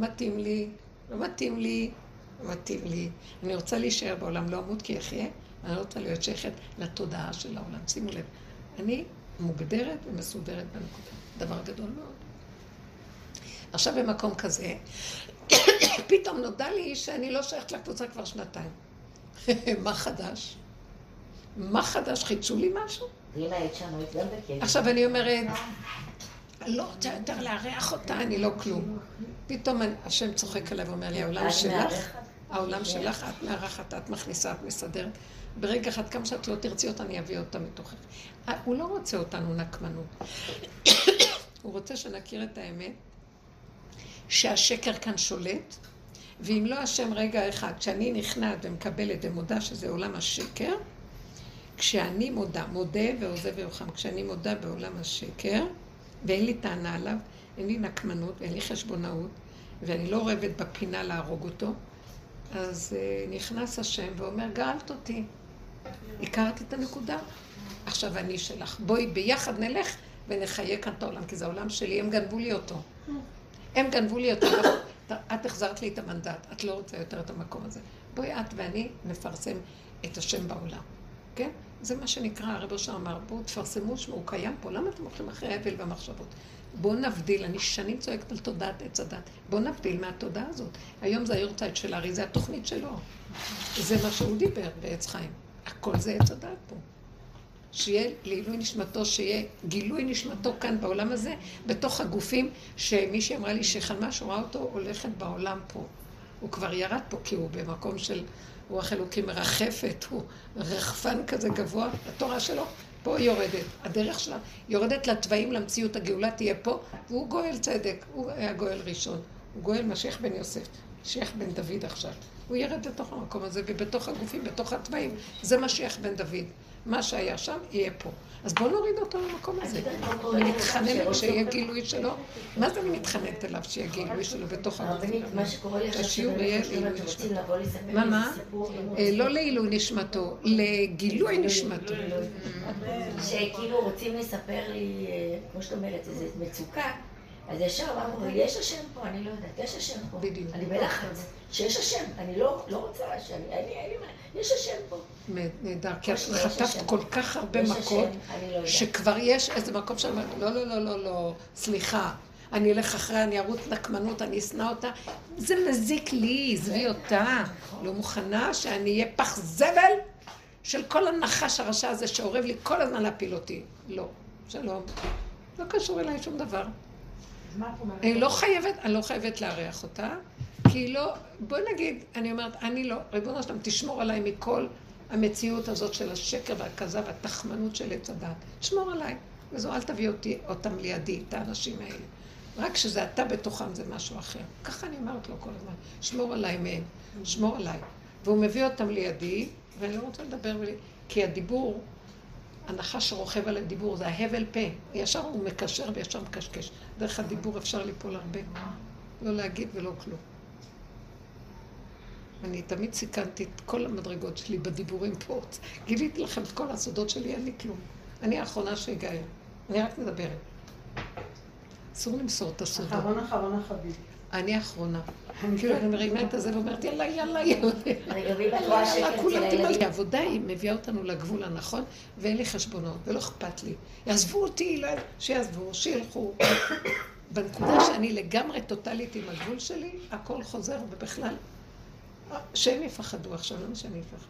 מתאים לי. אני רוצה להישאר בעולם, לא אמות כי אחיה, אני רוצה להיות שייכת לתודעה של העולם. שימו לב, אני מוגדרת ומסודרת בנקודה. דבר גדול מאוד. עכשיו במקום כזה, פתאום נודע לי שאני לא שייכת לקבוצה כבר שנתיים. מה חדש? חידשו לי משהו? עכשיו אני אומרת, לא רוצה יותר להריח אותה, אני לא כלום. פתאום השם צוחק עליו ואומר לי, העולם שלך, את מארחת, את מכניסה, את מסדרת. ברגע אחד כמה שאת לא תרצי אותה, אני אביא אותה מתוכך. הוא לא רוצה אותנו נקמנות. הוא רוצה שנכיר את האמת, שהשקר כאן שולט, ואם לא השם רגע אחד, כשאני נכנעת ומקבלת ומודה שזה עולם השקר, כשאני מודה ועוזב וירוחם, כשאני מודה בעולם השקר, ואין לי טענה עליו, אין לי נקמנות, ואין לי חשבונאות, ואני לא רבת בפינה להרוג אותו, אז נכנס השם ואומר, גאלת אותי, הכרתי את הנקודה, עכשיו אני שלך, בואי ביחד נלך ונחיה כאן את העולם, כי זה העולם שלי, הם גנבו לי אותו, את החזרת לי את המנדט, את לא רוצה יותר את המקום הזה, בואי את ואני נפרסם את השם בעולם. כן? זה מה שנקרא, הרב אושר אמר, בואו תפרסמו שהוא קיים פה, למה אתם הולכים אחרי האבל והמחשבות? בואו נבדיל, אני שנים צועקת על תודעת עץ הדת, בואו נבדיל מהתודעה הזאת. היום זה היורצייט של הארי, זה התוכנית שלו. זה מה שהוא דיבר בעץ חיים. הכל זה עץ הדת פה. שיהיה לעילוי נשמתו, שיהיה גילוי נשמתו כאן בעולם הזה, בתוך הגופים, שמישהי אמרה לי שחלמה שראה אותו הולכת בעולם פה. הוא כבר ירד פה, כי הוא במקום של רוח אלוקים מרחפת, הוא רחפן כזה גבוה, התורה שלו פה יורדת, הדרך שלה יורדת לטבעים, למציאות, הגאולה תהיה פה, והוא גואל צדק, הוא היה גואל ראשון, הוא גואל משיח בן יוסף, משיח בן דוד עכשיו. הוא ירד לתוך המקום הזה, ובתוך הגופים, בתוך הטבעים, זה משיח בן דוד. מה שהיה שם, יהיה פה. אז בואו נוריד אותו למקום הזה. אני מתחננת שיהיה גילוי שלו. מה זה אני מתחננת אליו שיהיה גילוי שלו בתוך הגופים? שהשיעור יהיה לעילוי נשמתו. מה, מה? לא לעילוי נשמתו, לגילוי נשמתו. שכאילו רוצים לספר לי, כמו שאת אומרת, איזו מצוקה, אז ישר אמרו, יש השם פה, אני לא יודעת, יש השם פה. בדיוק. אני בלחץ, שיש השם, אני לא רוצה השם, אין לי מה, יש השם פה. נהדר, כי את חטפת כל כך הרבה מכות, שכבר יש איזה מקום של... לא, לא, לא, לא, לא, סליחה, אני אלך אחרי, אני ארוץ נקמנות, אני אשנא אותה, זה מזיק לי, זבי אותה, לא מוכנה שאני אהיה פח זבל של כל הנחש הרשע הזה שעורב לי כל הזמן להפיל אותי. לא, שלום, לא קשור אליי שום דבר. אני לא חייבת, לארח אותה, כי לא, בואי נגיד, אני אומרת, אני לא, ריבונו שלם, תשמור עליי מכל המציאות הזאת של השקר והכזב, התחמנות של עץ הדת. תשמור עליי, וזו אל תביא אותם לידי, את האנשים האלה. רק שזה אתה בתוכם זה משהו אחר. ככה אני אומרת לו כל הזמן, שמור עליי מהם, שמור עליי. והוא מביא אותם לידי, ואני לא רוצה לדבר, כי הדיבור, הנחה שרוכב על הדיבור, זה ההבל פה. ישר הוא מקשר וישר מקשקש. דרך הדיבור אפשר ליפול הרבה. לא להגיד ולא כלום. אני תמיד סיכנתי את כל המדרגות שלי בדיבורים פה. גיליתי לכם את כל הסודות שלי, אין לי כלום. אני האחרונה שהגעה. אני רק מדברת. אסור למסור את הסודות. אחרונה חביב. אני האחרונה. כאילו אני מרימה את הזה ואומרת, יאללה, יאללה, יאללה. כולם תימלתי. העבודה היא מביאה אותנו לגבול הנכון, ואין לי חשבונות, ולא אכפת לי. יעזבו אותי, שיעזבו, שילכו. בנקודה שאני לגמרי טוטלית עם הגבול שלי, הכל חוזר, ובכלל, שהם יפחדו עכשיו, למה שאני יפחד?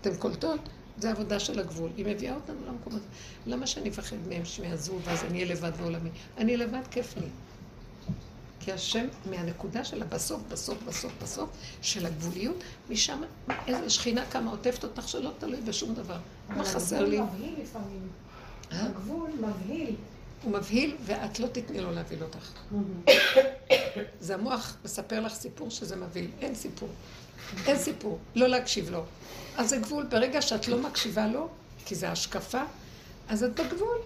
אתם קולטות? זה העבודה של הגבול. היא מביאה אותנו למקום הזה. למה שאני אפחד מהם שמעזבו, ואז אני אהיה לבד ועולמי? אני לבד, כיף לי. כי השם, מהנקודה שלה, בסוף, של הגבוליות, משם איזו שכינה כמה עוטפת אותך שלא תלוי בשום דבר. מה חסר לי? הגבול מבהיל לפעמים. הגבול מבהיל. הוא מבהיל, ואת לא תתני לו להבהיל אותך. זה המוח מספר לך סיפור שזה מבהיל. אין סיפור. אין סיפור. לא להקשיב לו. אז זה גבול, ברגע שאת לא מקשיבה לו, כי זה השקפה, אז את בגבול.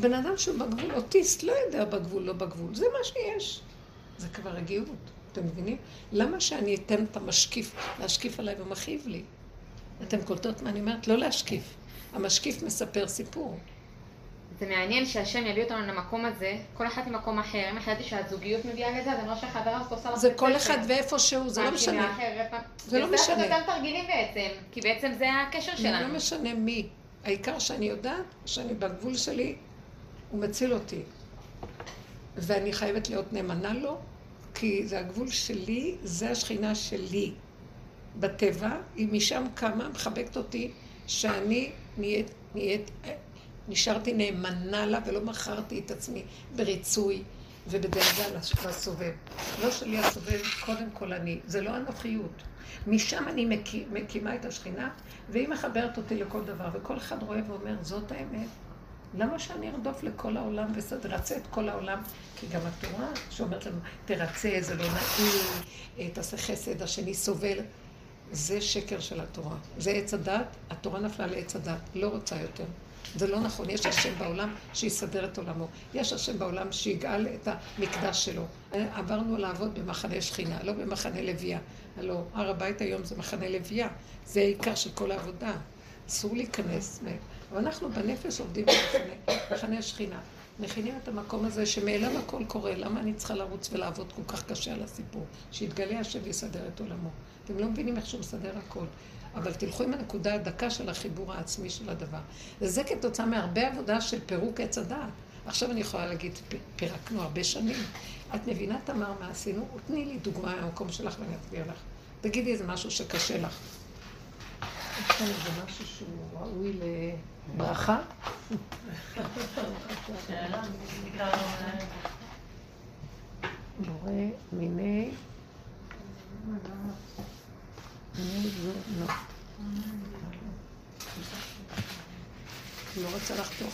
בן אדם שהוא בגבול, אוטיסט, לא יודע בגבול, לא בגבול. זה מה שיש. זה כבר רגיעות, אתם מבינים? למה שאני אתן את המשקיף, להשקיף עליי ומכאיב לי? אתם קולטות מה אני אומרת? לא להשקיף. המשקיף מספר סיפור. זה מעניין שהשם יביא אותנו למקום הזה, כל אחת למקום אחר. אם החלטתי שהזוגיות מביאה לזה, אז אני רואה שהחברה הזאת עושה... זה כל אחד ואיפה שהוא, זה לא משנה. זה לא משנה. זה יותר תרגילים בעצם, כי בעצם זה הקשר שלנו. לא משנה מי. העיקר שאני יודעת, שאני בגבול שלי, הוא מציל אותי, ואני חייבת להיות נאמנה לו, כי זה הגבול שלי, זה השכינה שלי. בטבע, היא משם קמה, מחבקת אותי, שאני נשארתי נאמנה לה, ולא מכרתי את עצמי בריצוי ובדאגה לסובב. לא שלי הסובב, קודם כל אני, זה לא אנוכיות. משם אני מקימה את השכינה, והיא מחברת אותי לכל דבר, וכל אחד רואה ואומר, זאת האמת. למה שאני ארדוף לכל העולם ותרצה את כל העולם? כי גם התורה שאומרת לנו, תרצה, זה לא נעים, תעשה חסד, השני סובל. זה שקר של התורה. זה עץ הדת, התורה נפלה לעץ הדת, לא רוצה יותר. זה לא נכון, יש השם בעולם שיסדר את עולמו. יש השם בעולם שיגאל את המקדש שלו. עברנו לעבוד במחנה שכינה, לא במחנה לוויה. הלא, הר הבית היום זה מחנה לוויה. זה העיקר של כל העבודה. אסור להיכנס. ואנחנו בנפש עובדים במחנה שכינה. מכינים את המקום הזה שמאליו הכל קורה. למה אני צריכה לרוץ ולעבוד כל כך קשה על הסיפור? שיתגלה השם ויסדר את עולמו. אתם לא מבינים איך שהוא מסדר הכל. אבל תלכו עם הנקודה הדקה של החיבור העצמי של הדבר. וזה כתוצאה מהרבה עבודה של פירוק עץ הדעת. עכשיו אני יכולה להגיד, פירקנו הרבה שנים. את מבינה, תמר, מה עשינו? תני לי דוגמה מהמקום שלך ואני אסביר לך. תגידי איזה משהו שקשה לך. יש כאן איזה משהו שהוא ראוי לברכה? בורא מיני צלחתו.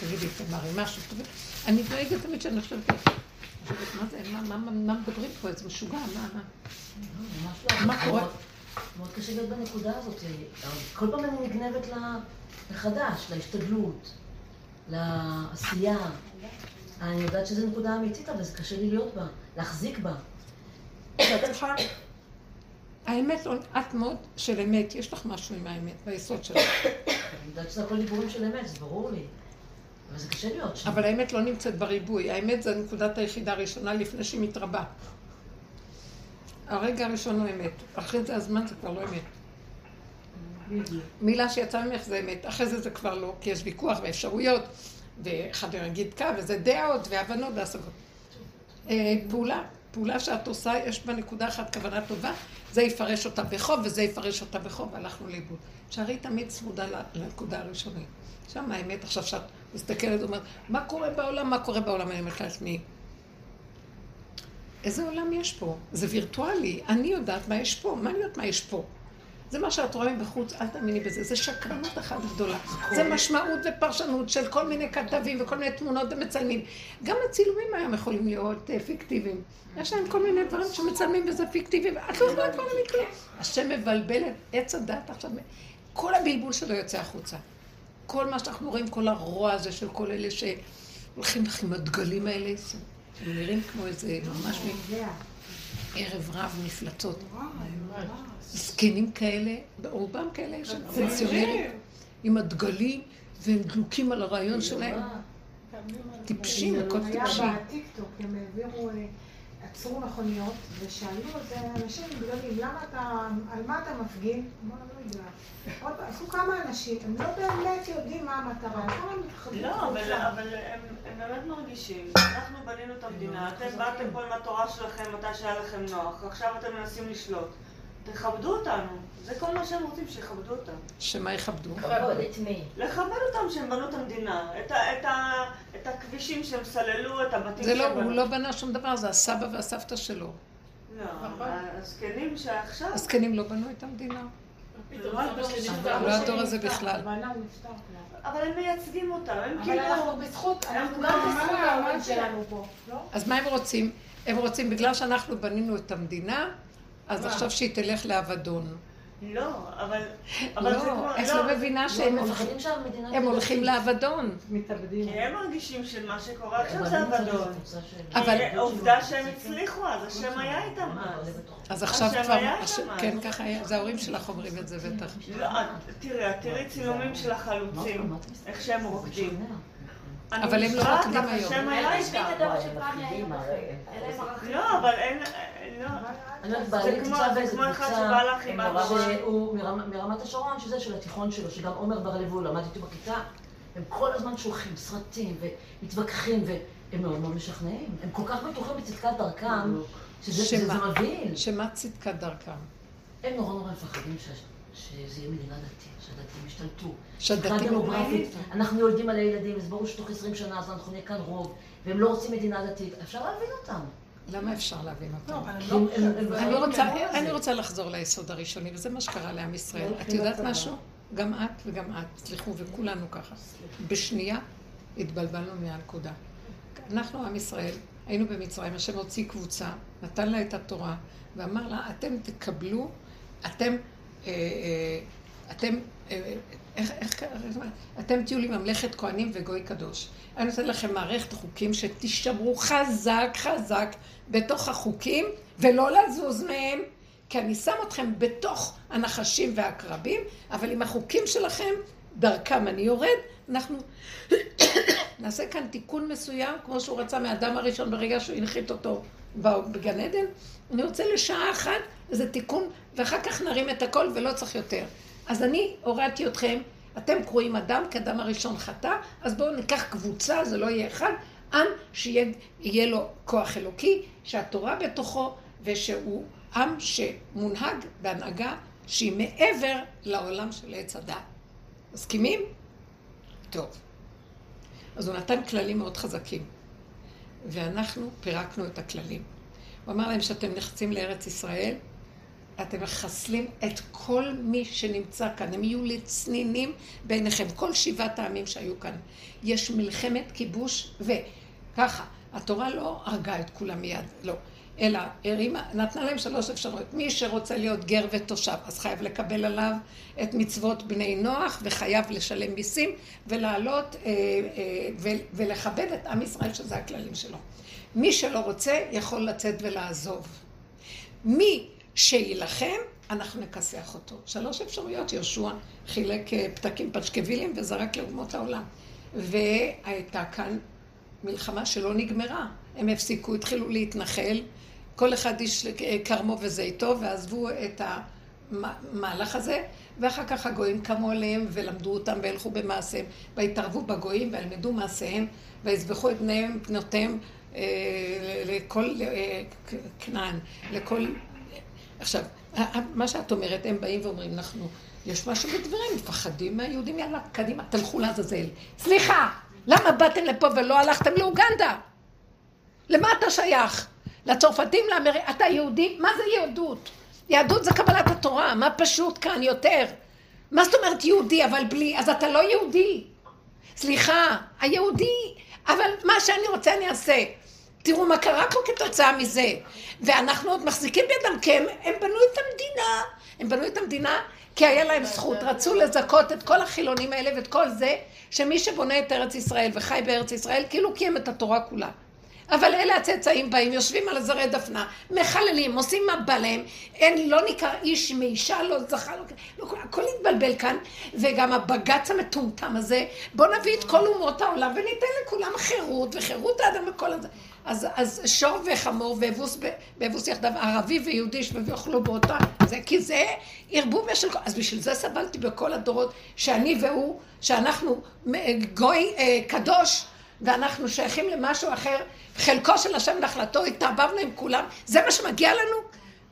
תגידי, תמרימה שוב, תביאי. אני דואגת תמיד שאני חושבת, מה זה, מה מדברים פה? זה משוגע, מה קורה? מאוד קשה להיות בנקודה הזאת. כל פעם אני מגנבת לחדש, להשתדלות, לעשייה. אני יודעת שזו נקודה אמיתית, אבל זה קשה לי להיות בה, להחזיק בה. שאתם לך, האמת, את מאוד של אמת, יש לך משהו עם האמת, ביסוד שלך. אני יודעת שזה הכל דיבורים של אמת, זה ברור לי. אבל זה קשה להיות שם. אבל האמת לא נמצאת בריבוי, האמת זה נקודת היחידה הראשונה לפני שהיא מתרבה. הרגע הראשון הוא אמת, אחרי זה הזמן זה כבר לא אמת. מילה שיצאה ממך זה אמת, אחרי זה זה כבר לא, כי יש ויכוח ואפשרויות, וחבר יגיד קו, וזה דעות והבנות והשגות. פעולה, פעולה שאת עושה, יש בה נקודה אחת כוונה טובה, זה יפרש אותה בחוב וזה יפרש אותה בחוב, והלכנו לאיבוד. שערי תמיד צמודה לנקודה הראשונית. שם האמת, עכשיו שאת מסתכלת ואומרת, מה קורה בעולם, מה קורה בעולם, אני אומרת לעצמי. איזה עולם יש פה? זה וירטואלי, אני יודעת מה יש פה, מה אני יודעת מה יש פה? זה מה שאת רואה מבחוץ, אל תאמיני בזה, זה שקרנות אחת גדולה. זה משמעות ופרשנות של כל מיני כתבים וכל מיני תמונות ומצלמים. גם הצילומים היום יכולים להיות פיקטיביים. יש להם כל מיני דברים שמצלמים וזה פיקטיבי, ואת לא יכולה כבר למקרה. השם מבלבל את עץ הדת עכשיו, כל הבלבול שלו יוצא החוצה. כל מה שאנחנו רואים, כל הרוע הזה של כל אלה שהולכים עם הדגלים האלה, הם נראים כמו איזה ממש ערב רב מפלצות. זקנים כאלה, רובם כאלה, יש פנסיונרים עם הדגלים, והם דלוקים על הרעיון שלהם. טיפשים, הכל טיפשים. זה היה בטיקטוק, הם העבירו, עצרו מכוניות, ושאלו את אנשים גדולים, על מה אתה מפגין? אמרו, לא יודעת. עשו כמה אנשים, הם לא באמת יודעים מה המטרה. לא, אבל הם באמת מרגישים. אנחנו בנינו את המדינה, אתם באתם פה עם התורה שלכם, מתי שהיה לכם נוח, עכשיו אתם מנסים לשלוט. תכבדו אותנו. זה כל מה שהם רוצים, שיכבדו אותם. שמה יכבדו? כבוד את מי? לכבד אותם שהם בנו את המדינה. את הכבישים שהם סללו, את הבתים שהם בנו. הוא לא בנה שום דבר, זה הסבא והסבתא שלו. לא, הזקנים שעכשיו... הזקנים לא בנו את המדינה. לא הדור הזה בכלל. אבל הם מייצגים אותם, הם כאילו... אבל אנחנו בזכות, אנחנו גם בזכות העולם שלנו פה, לא? אז מה הם רוצים? הם רוצים, בגלל שאנחנו בנינו את המדינה, אז עכשיו שהיא תלך לאבדון. לא, אבל זה כמו... את לא מבינה שהם הולכים לאבדון. מתאבדים. כי הם מרגישים שמה שקורה עכשיו זה אבדון. אבל... עובדה שהם הצליחו, אז השם היה איתם אז. אז עכשיו כבר... כן, ככה היה. זה ההורים שלך אומרים את זה בטח. לא, תראי צילומים של החלוצים, איך שהם רוקדים. אבל הם לא רוקדים היום. השם היה איתם. לא, אבל אין... זה כמו אחד שבא לך עם אבא שהוא מרמת השרון, שזה של התיכון שלו, שגם עומר ברלבו למד איתי בכיתה. הם כל הזמן שולחים סרטים ומתווכחים והם מאוד מאוד משכנעים. הם כל כך בטוחים בצדקת דרכם, שזה מבין. שמה צדקת דרכם? הם נורא נורא מפחדים שזה יהיה מדינה דתית, שהדתיים השתלטו. שהדתיים דמוגרפית. אנחנו יולדים על הילדים, אז ברור שתוך 20 שנה אז אנחנו נהיה כאן רוב, והם לא רוצים מדינה דתית. אפשר להבין אותם. למה אפשר להבין אותם? אני רוצה לחזור ליסוד הראשוני, וזה מה שקרה לעם ישראל. את יודעת משהו? גם את וגם את, סליחו, וכולנו ככה. בשנייה התבלבלנו מהנקודה. אנחנו, עם ישראל, היינו במצרים, השם הוציא קבוצה, נתן לה את התורה, ואמר לה, אתם תקבלו, אתם תהיו לי ממלכת כהנים וגוי קדוש. אני נותן לכם מערכת חוקים שתשמרו חזק חזק בתוך החוקים ולא לזוז מהם, כי אני שם אתכם בתוך הנחשים והקרבים, אבל עם החוקים שלכם, דרכם אני יורד, אנחנו נעשה כאן תיקון מסוים, כמו שהוא רצה מהאדם הראשון ברגע שהוא הנחית אותו בגן עדן. אני רוצה לשעה אחת, זה תיקון, ואחר כך נרים את הכל ולא צריך יותר. אז אני הורדתי אתכם, אתם קרואים אדם, כי אדם הראשון חטא, אז בואו ניקח קבוצה, זה לא יהיה אחד, עם שיהיה לו כוח אלוקי, שהתורה בתוכו, ושהוא עם שמונהג בהנהגה, שהיא מעבר לעולם של עץ הדת. מסכימים? טוב. אז הוא נתן כללים מאוד חזקים, ואנחנו פירקנו את הכללים. הוא אמר להם שאתם נחצים לארץ ישראל, אתם מחסלים את כל מי שנמצא כאן, הם יהיו לצנינים בעיניכם, כל 7 העמים שהיו כאן. יש מלחמת כיבוש וככה, התורה לא הרגה את כולם מיד, לא. אלא הרימה, נתנה להם 3 אפשרויות, מי שרוצה להיות גר ותושב, אז חייב לקבל עליו את מצוות בני נוח, וחייב לשלם מיסים, ולעלות ולכבד את עם ישראל, שזה הכללים שלו. מי שלא רוצה, יכול לצאת ולעזוב. מי שילחם, אנחנו נקסח אותו. 3 אפשרויות, יהושע חילק פתקים פשקווילים וזרק לאומות העולם. והייתה כאן מלחמה שלא נגמרה. הם הפסיקו, התחילו להתנחל, כל אחד איש קרמו וזיתו, ועזבו את המהלך הזה, ואחר כך הגויים קמו עליהם ולמדו אותם והלכו במעשיהם, והתערבו בגויים והלמדו מעשיהם, והזבחו את בניהם, בנותיהם, לכל כנען, לכל... עכשיו, מה שאת אומרת, הם באים ואומרים, אנחנו, יש משהו בדברים, מפחדים מהיהודים, יאללה, קדימה, תלכו לעזאזל. סליחה, למה באתם לפה ולא הלכתם לאוגנדה? למה אתה שייך? לצרפתים, לאמריקה, אתה יהודי? מה זה יהדות? יהדות זה קבלת התורה, מה פשוט כאן יותר? מה זאת אומרת יהודי, אבל בלי, אז אתה לא יהודי. סליחה, היהודי, אבל מה שאני רוצה אני אעשה. תראו מה קרה פה כתוצאה מזה, ואנחנו עוד מחזיקים בידם, כי הם בנו את המדינה, הם בנו את המדינה כי היה להם זכות, רצו לזכות את כל החילונים האלה ואת כל זה, שמי שבונה את ארץ ישראל וחי בארץ ישראל, כאילו קיים את התורה כולה. אבל אלה הצאצאים באים, יושבים על זרי דפנה, מחללים, עושים מה בא להם, אין, לא ניכר איש מאישה, לא זכה, לא, הכל התבלבל כאן, וגם הבגץ המטומטם הזה, בוא נביא את כל אומות העולם וניתן לכולם חירות, וחירות האדם וכל הזה. אז שור וחמור ואבוס יחדיו, ערבי ויהודי ויוכלו באותה, זה כי זה ערבוב של כל... אז בשביל זה סבלתי בכל הדורות, שאני והוא, שאנחנו גוי קדוש, ואנחנו שייכים למשהו אחר, חלקו של השם נחלתו, התעבבנו עם כולם, זה מה שמגיע לנו?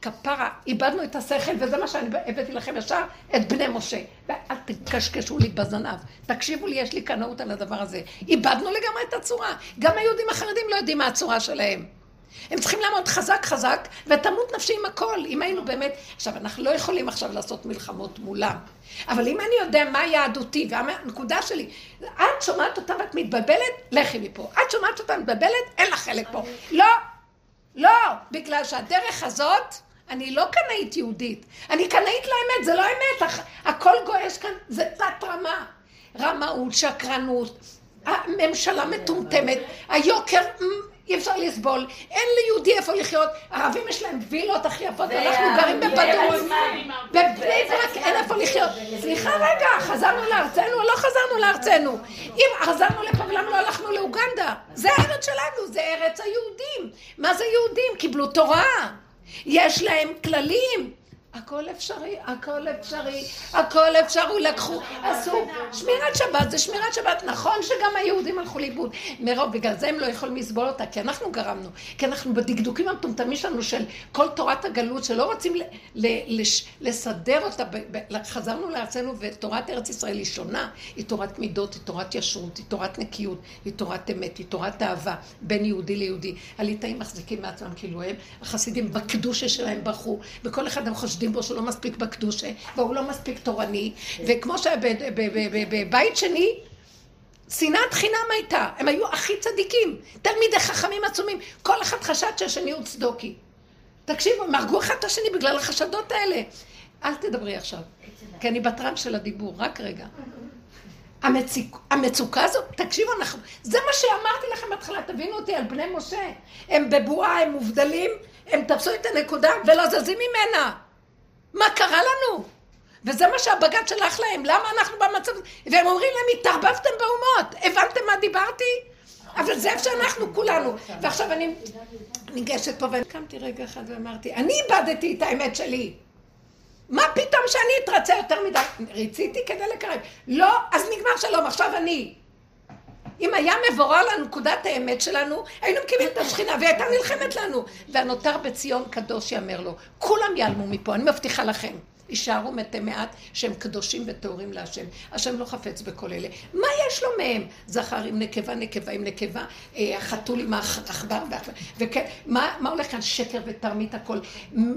כפרה, איבדנו את השכל, וזה מה שאני הבאתי לכם ישר, את בני משה. ואל תקשקשו לי בזנב, תקשיבו לי, יש לי קנאות על הדבר הזה. איבדנו לגמרי את הצורה, גם היהודים החרדים לא יודעים מה הצורה שלהם. הם צריכים לעמוד חזק, ותמות נפשי עם הכל, אם היינו באמת... עכשיו, אנחנו לא יכולים עכשיו לעשות מלחמות מולם, אבל אם אני יודע מה יהדותי, והנקודה שלי, את שומעת אותה ואת מתבלבלת, לכי מפה. את שומעת אותה מתבלבלת, אין לך חלק פה. לא, לא, בגלל שהדרך הזאת, אני לא קנאית יהודית, אני קנאית לאמת, זה לא אמת, הכל גועש כאן, זה תת רמה. רמאות, שקרנות, הממשלה מטומטמת, היוקר... אי אפשר לסבול, אין ליהודי איפה לחיות, ערבים יש להם וילות הכי יפות, אנחנו גרים בפדורות, בבני ברק אין איפה לחיות. סליחה רגע, חזרנו לארצנו או לא חזרנו לארצנו? אם חזרנו לפה ולמה לא הלכנו לאוגנדה? זה הארץ שלנו, זה ארץ היהודים. מה זה יהודים? קיבלו תורה, יש להם כללים. הכל אפשרי, הכל אפשרי, הכל אפשרי, לקחו, עשו, שמירת שבת, זה שמירת שבת, נכון שגם היהודים הלכו לאיבוד, מרוב, בגלל זה הם לא יכולים לסבול אותה, כי אנחנו גרמנו, כי אנחנו בדקדוקים המטומטמים שלנו של כל תורת הגלות, שלא רוצים לסדר אותה, חזרנו לארצנו, ותורת ארץ ישראל היא שונה, היא תורת מידות, היא תורת ישרות, היא תורת נקיות, היא תורת אמת, היא תורת אהבה, בין יהודי ליהודי, הליטאים מחזיקים מעצמם כאילו הם, החסידים בקדושה שלהם ברחו, וכל אחד הם חושדים בו שלא מספיק בקדושה, והוא לא מספיק תורני, וכמו שבבית שני, שנאת חינם הייתה, הם היו הכי צדיקים, תלמידי חכמים עצומים, כל אחד חשד שהשני הוא צדוקי. תקשיבו, מרגו אחד את השני בגלל החשדות האלה. אל תדברי עכשיו, כי אני בטרם של הדיבור, רק רגע. המצוקה הזאת, תקשיבו, זה מה שאמרתי לכם בהתחלה, תבינו אותי על בני משה, הם בבועה, הם מובדלים, הם תפסו את הנקודה ולא זזים ממנה. מה קרה לנו? וזה מה שהבג"ץ שלח להם, למה אנחנו במצב... והם אומרים להם, התערבבתם באומות, הבנתם מה דיברתי? אבל זה איפה שאנחנו כולנו. ועכשיו אני ניגשת פה ואני קמתי רגע אחד ואמרתי, אני איבדתי את האמת שלי. מה פתאום שאני אתרצה יותר מדי? רציתי כדי לקרב. לא, אז נגמר שלום, עכשיו אני. אם היה מבורא לנקודת האמת שלנו, היינו מקימים את השכינה והייתה נלחמת לנו. והנותר בציון קדוש יאמר לו, כולם יעלמו מפה, אני מבטיחה לכם. יישארו מתי מעט שהם קדושים וטהורים להשם. השם לא חפץ בכל אלה. מה יש לו מהם? זכר עם נקבה, נקבה עם נקבה, החתול עם העכבר, מה הולך כאן? שקר ותרמית הכל.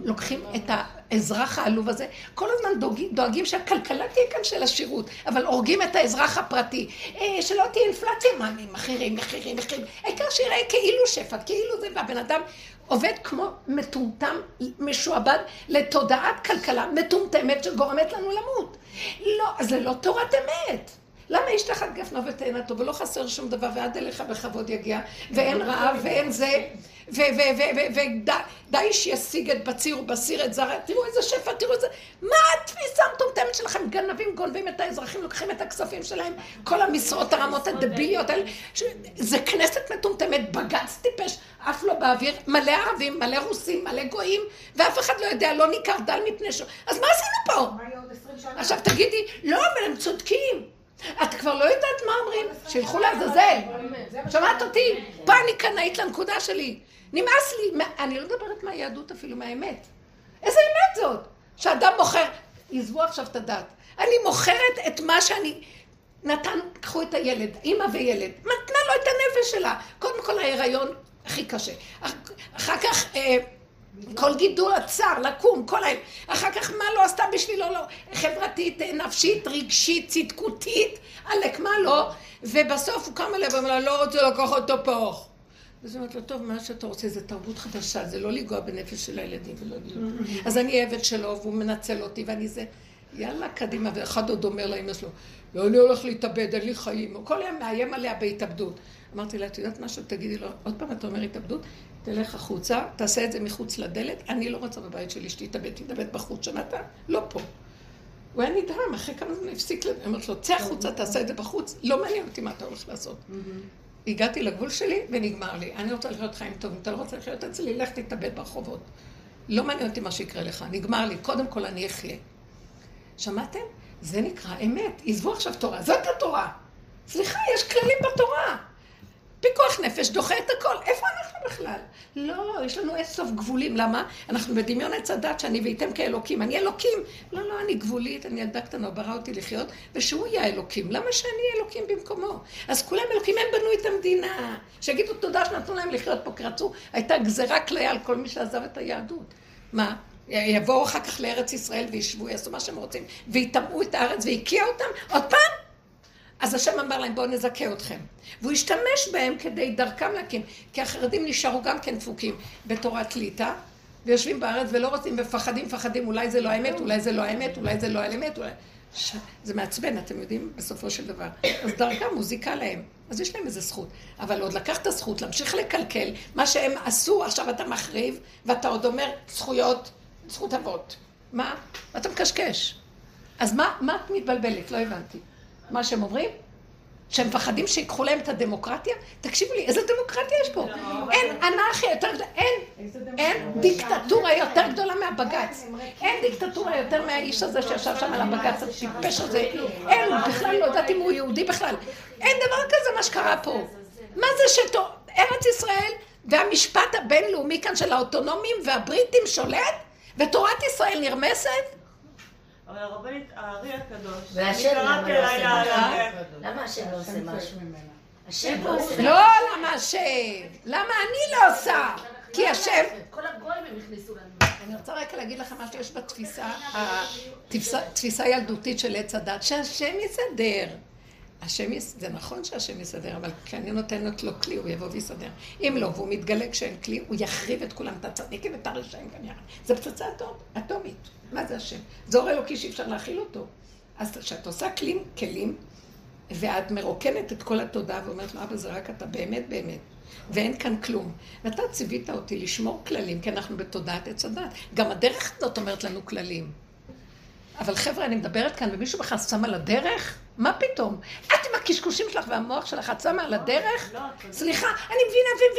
לוקחים את האזרח העלוב הזה, כל הזמן דואגים שהכלכלה תהיה כאן של השירות, אבל הורגים את האזרח הפרטי. שלא תהיה אינפלציה, מחירים. העיקר שיראה כאילו שפע, כאילו זה, והבן אדם עובד כמו מטומטם, משועבד לתודעת כלכלה מטומטמת שגורמת לנו למות. לא, אז זה לא תורת אמת. למה יש תחת גפנו ותאנתו ולא חסר שום דבר ועד אליך בכבוד יגיע ואין רעב ואין זה ודאיש ישיג את בציר ובסיר את זרע, תראו איזה שפע, תראו איזה, מה התפיסה המטומטמת שלכם? גנבים, גונבים את האזרחים, לוקחים את הכספים שלהם, כל המשרות הרמות הדביליות האלה, זה כנסת מטומטמת, בגץ טיפש, אף לא באוויר, מלא ערבים, מלא רוסים, מלא גויים, ואף אחד לא יודע, לא ניכר דל מפני שום, אז מה עשינו פה? עכשיו תגידי, לא, אבל הם צודקים. את כבר לא יודעת מה אומרים, שילכו להזזל. שמעת אותי? פאניקה נהית לנקודה שלי. נמאס לי, אני לא מדברת מהיהדות אפילו, מהאמת. איזה אמת זאת? שאדם מוכר, עזבו עכשיו את הדת. אני מוכרת את מה שאני... נתן, קחו את הילד, אמא וילד. מתנה לו את הנפש שלה. קודם כל ההיריון הכי קשה. אחר כך... כל גידול הצער, לקום, כל ההם. אחר כך מה לא עשתה בשבילו, לא. חברתית, נפשית, רגשית, צדקותית, עלק מה לא. ובסוף הוא קם אליו ואומר, לא רוצה לקח אותו פה. אז היא אומרת לו, טוב, מה שאתה רוצה זה תרבות חדשה, זה לא לגוע בנפש של הילדים ולא לגוע. אז אני עבד שלו והוא מנצל אותי ואני זה, יאללה, קדימה. ואחד עוד אומר לה, אמא שלו, ואני הולך להתאבד, אין לי חיים. הוא כל היום מאיים עליה בהתאבדות. אמרתי לה, את יודעת משהו? תגידי לו, עוד פעם אתה אומר התאבדות? תלך החוצה, תעשה את זה מחוץ לדלת, אני לא רוצה בבית שלי שתתאבד, תתאבד בחוץ שנתה, לא פה. הוא היה נדהם, אחרי כמה זמן הפסיק לדעת, אמרת לו, צא החוצה, תעשה את זה בחוץ, לא מעניין אותי מה אתה הולך לעשות. הגעתי לגבול שלי ונגמר לי, אני רוצה לחיות חיים טובים, אתה לא רוצה לחיות אצלי, לך תתאבד ברחובות. לא מעניין אותי מה שיקרה לך, נגמר לי, קודם כל אני אחיה. שמעתם? זה נקרא אמת, עזבו עכשיו תורה, זאת התורה. סליחה, יש כללים בתורה. פיקוח נפש דוחה את הכל. איפה אנחנו בכלל? לא, יש לנו איזה סוף גבולים. למה? אנחנו בדמיון עץ הדת שאני ואיתם כאלוקים. אני אלוקים. לא, לא, אני גבולית, אני ילדה קטנה, ברא אותי לחיות, ושהוא יהיה אלוקים. למה שאני אלוקים במקומו? אז כולם אלוקים, הם בנו את המדינה. שיגידו תודה שנתנו להם לחיות פה, כרצו, הייתה גזרה כליה על כל מי שעזב את היהדות. מה? יבואו אחר כך לארץ ישראל וישבו, יעשו מה שהם רוצים, ויתמאו את הארץ והקיע אותם. עוד פעם? אז השם אמר להם, בואו נזכה אתכם. והוא השתמש בהם כדי דרכם להקים, כי החרדים נשארו גם כן דפוקים בתורת ליטא, ויושבים בארץ ולא רוצים ופחדים, אולי זה לא האמת. זה מעצבן, אתם יודעים, בסופו של דבר. אז דרכם מוזיקה להם, אז יש להם איזה זכות. אבל עוד לקח את הזכות, להמשיך לקלקל, מה שהם עשו, עכשיו אתה מחריב, ואתה עוד אומר, זכות אבות. מה? אתה מקשקש. אז מה את מתבלבלת? לא הבנתי. מה שהם אומרים? שהם מפחדים שיקחו להם את הדמוקרטיה? תקשיבו לי, איזה דמוקרטיה יש פה? אין אנרכיה יותר גדולה, אין דיקטטורה יותר גדולה מהבגץ. אין דיקטטורה יותר מהאיש הזה שישב שם על הבגץ, הטיפש הזה. אין, בכלל לא יודעת אם הוא יהודי בכלל. אין דבר כזה מה שקרה פה. מה זה שארץ ישראל והמשפט הבינלאומי כאן של האוטונומים והבריטים שולט? ותורת ישראל נרמסת? אבל הרבנית, הארי הקדוש, נשארת אליי להלאה. למה השם לא עושה משהו ממנה? השם לא עושה. לא, למה השם? למה אני לא עושה? כי השם... כל הגויים הם הכניסו לנו. אני רוצה רק להגיד לכם מה שיש בתפיסה הילדותית של עץ הדת, שהשם יסדר. זה נכון שהשם יסדר, אבל כשאני נותנת לו כלי, הוא יבוא ויסדר. אם לא, והוא מתגלה כשאין כלי, הוא יחריב את כולם, את הצדיקים ואת הרשעים גם יחד. זה פצצה אטומית. מה זה השם? זה אור אלוקי שאי אפשר להכיל אותו. אז כשאת עושה כלים, ואת מרוקנת את כל התודעה ואומרת לו, אבא זה רק אתה באמת באמת, ואין כאן כלום. ואתה ציווית אותי לשמור כללים, כי אנחנו בתודעת עץ הדת. גם הדרך הזאת אומרת לנו כללים. אבל חבר'ה, אני מדברת כאן, ומישהו בכלל שם על הדרך? מה פתאום? את עם הקשקושים שלך והמוח שלך, את שמה על הדרך? סליחה, אני מבינה, והבנות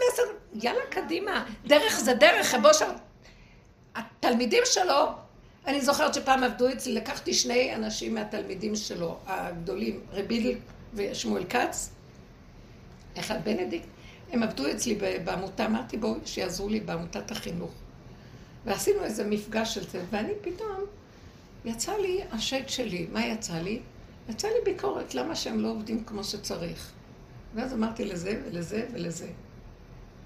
בעשר... יאללה, קדימה. דרך זה דרך, הבושר... התלמידים שלו, אני זוכרת שפעם עבדו אצלי, לקחתי שני אנשים מהתלמידים שלו, הגדולים, רביל ושמואל כץ, אחד בנדיקט, הם עבדו אצלי בעמותה, אמרתי בואו שיעזרו לי בעמותת החינוך. ועשינו איזה מפגש של זה, ואני פתאום, יצא לי השד שלי. מה יצא לי? יצא לי ביקורת, למה שהם לא עובדים כמו שצריך. ואז אמרתי לזה ולזה ולזה.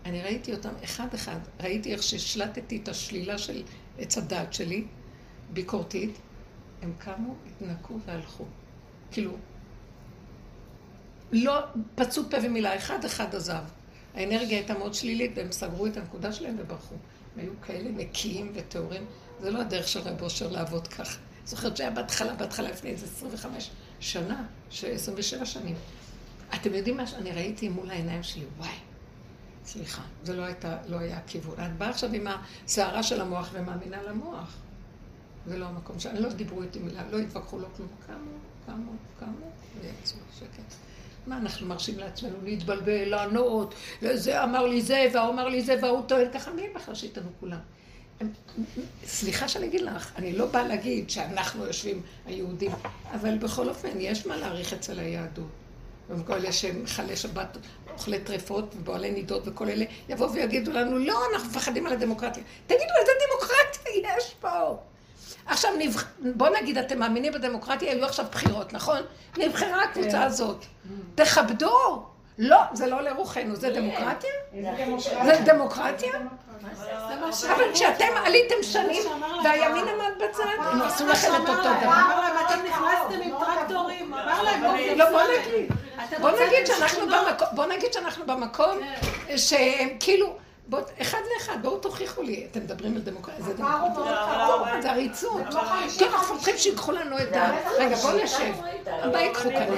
אני ראיתי אותם אחד אחד, ראיתי איך ששלטתי את השלילה של עץ הדעת שלי, ביקורתית, הם קמו, התנקו והלכו. כאילו, לא פצו פה ומילה, אחד אחד עזב. האנרגיה הייתה מאוד שלילית והם סגרו את הנקודה שלהם וברחו. הם היו כאלה נקיים ותיאורים, זה לא הדרך של רב אושר לעבוד ככה. זוכרת שהיה בהתחלה לפני איזה 25 שנה, 27 שנים. אתם יודעים מה אני ראיתי מול העיניים שלי, וואי. סליחה, זה לא היה כיוון. את באה עכשיו עם הסערה של המוח ומאמינה למוח. זה לא המקום שאני, לא דיברו איתי מילה, לא התווכחו, לא כלום. כמה, ויצאו שקט. מה אנחנו מרשים לעצמנו? להתבלבל, לענות, זה אמר לי זה, והוא אמר לי זה, והוא טוען ככה, מי בכלל שאיתנו כולם? סליחה שאני אגיד לך, אני לא באה להגיד שאנחנו יושבים היהודים, אבל בכל אופן יש מה להעריך אצל היהדות. ובכל אלה שמחלי שבת אוכלי טרפות ובועלי נידות וכל אלה, יבואו ויגידו לנו, לא, אנחנו מפחדים על הדמוקרטיה. תגידו, איזה דמוקרטיה יש פה? עכשיו, בוא נגיד, אתם מאמינים בדמוקרטיה, היו עכשיו בחירות, נכון? נבחרה הקבוצה הזאת. תכבדו. לא, זה לא לרוחנו, זה דמוקרטיה? זה דמוקרטיה? אבל כשאתם עליתם שנים, והימין עמד בצד, הם עשו לכם את אותו דבר. אמר להם, אתם נכנסתם עם טרקטורים, אמר להם, לא, בוא נגיד שאנחנו במקום שהם כאילו, אחד לאחד, בואו תוכיחו לי, אתם מדברים על דמוקרטיה, זה דמוקרטיה, זה עריצות. כן, אנחנו מפחדים שיקחו לנו את ה... רגע, בואו נשב, מה יקחו כאן?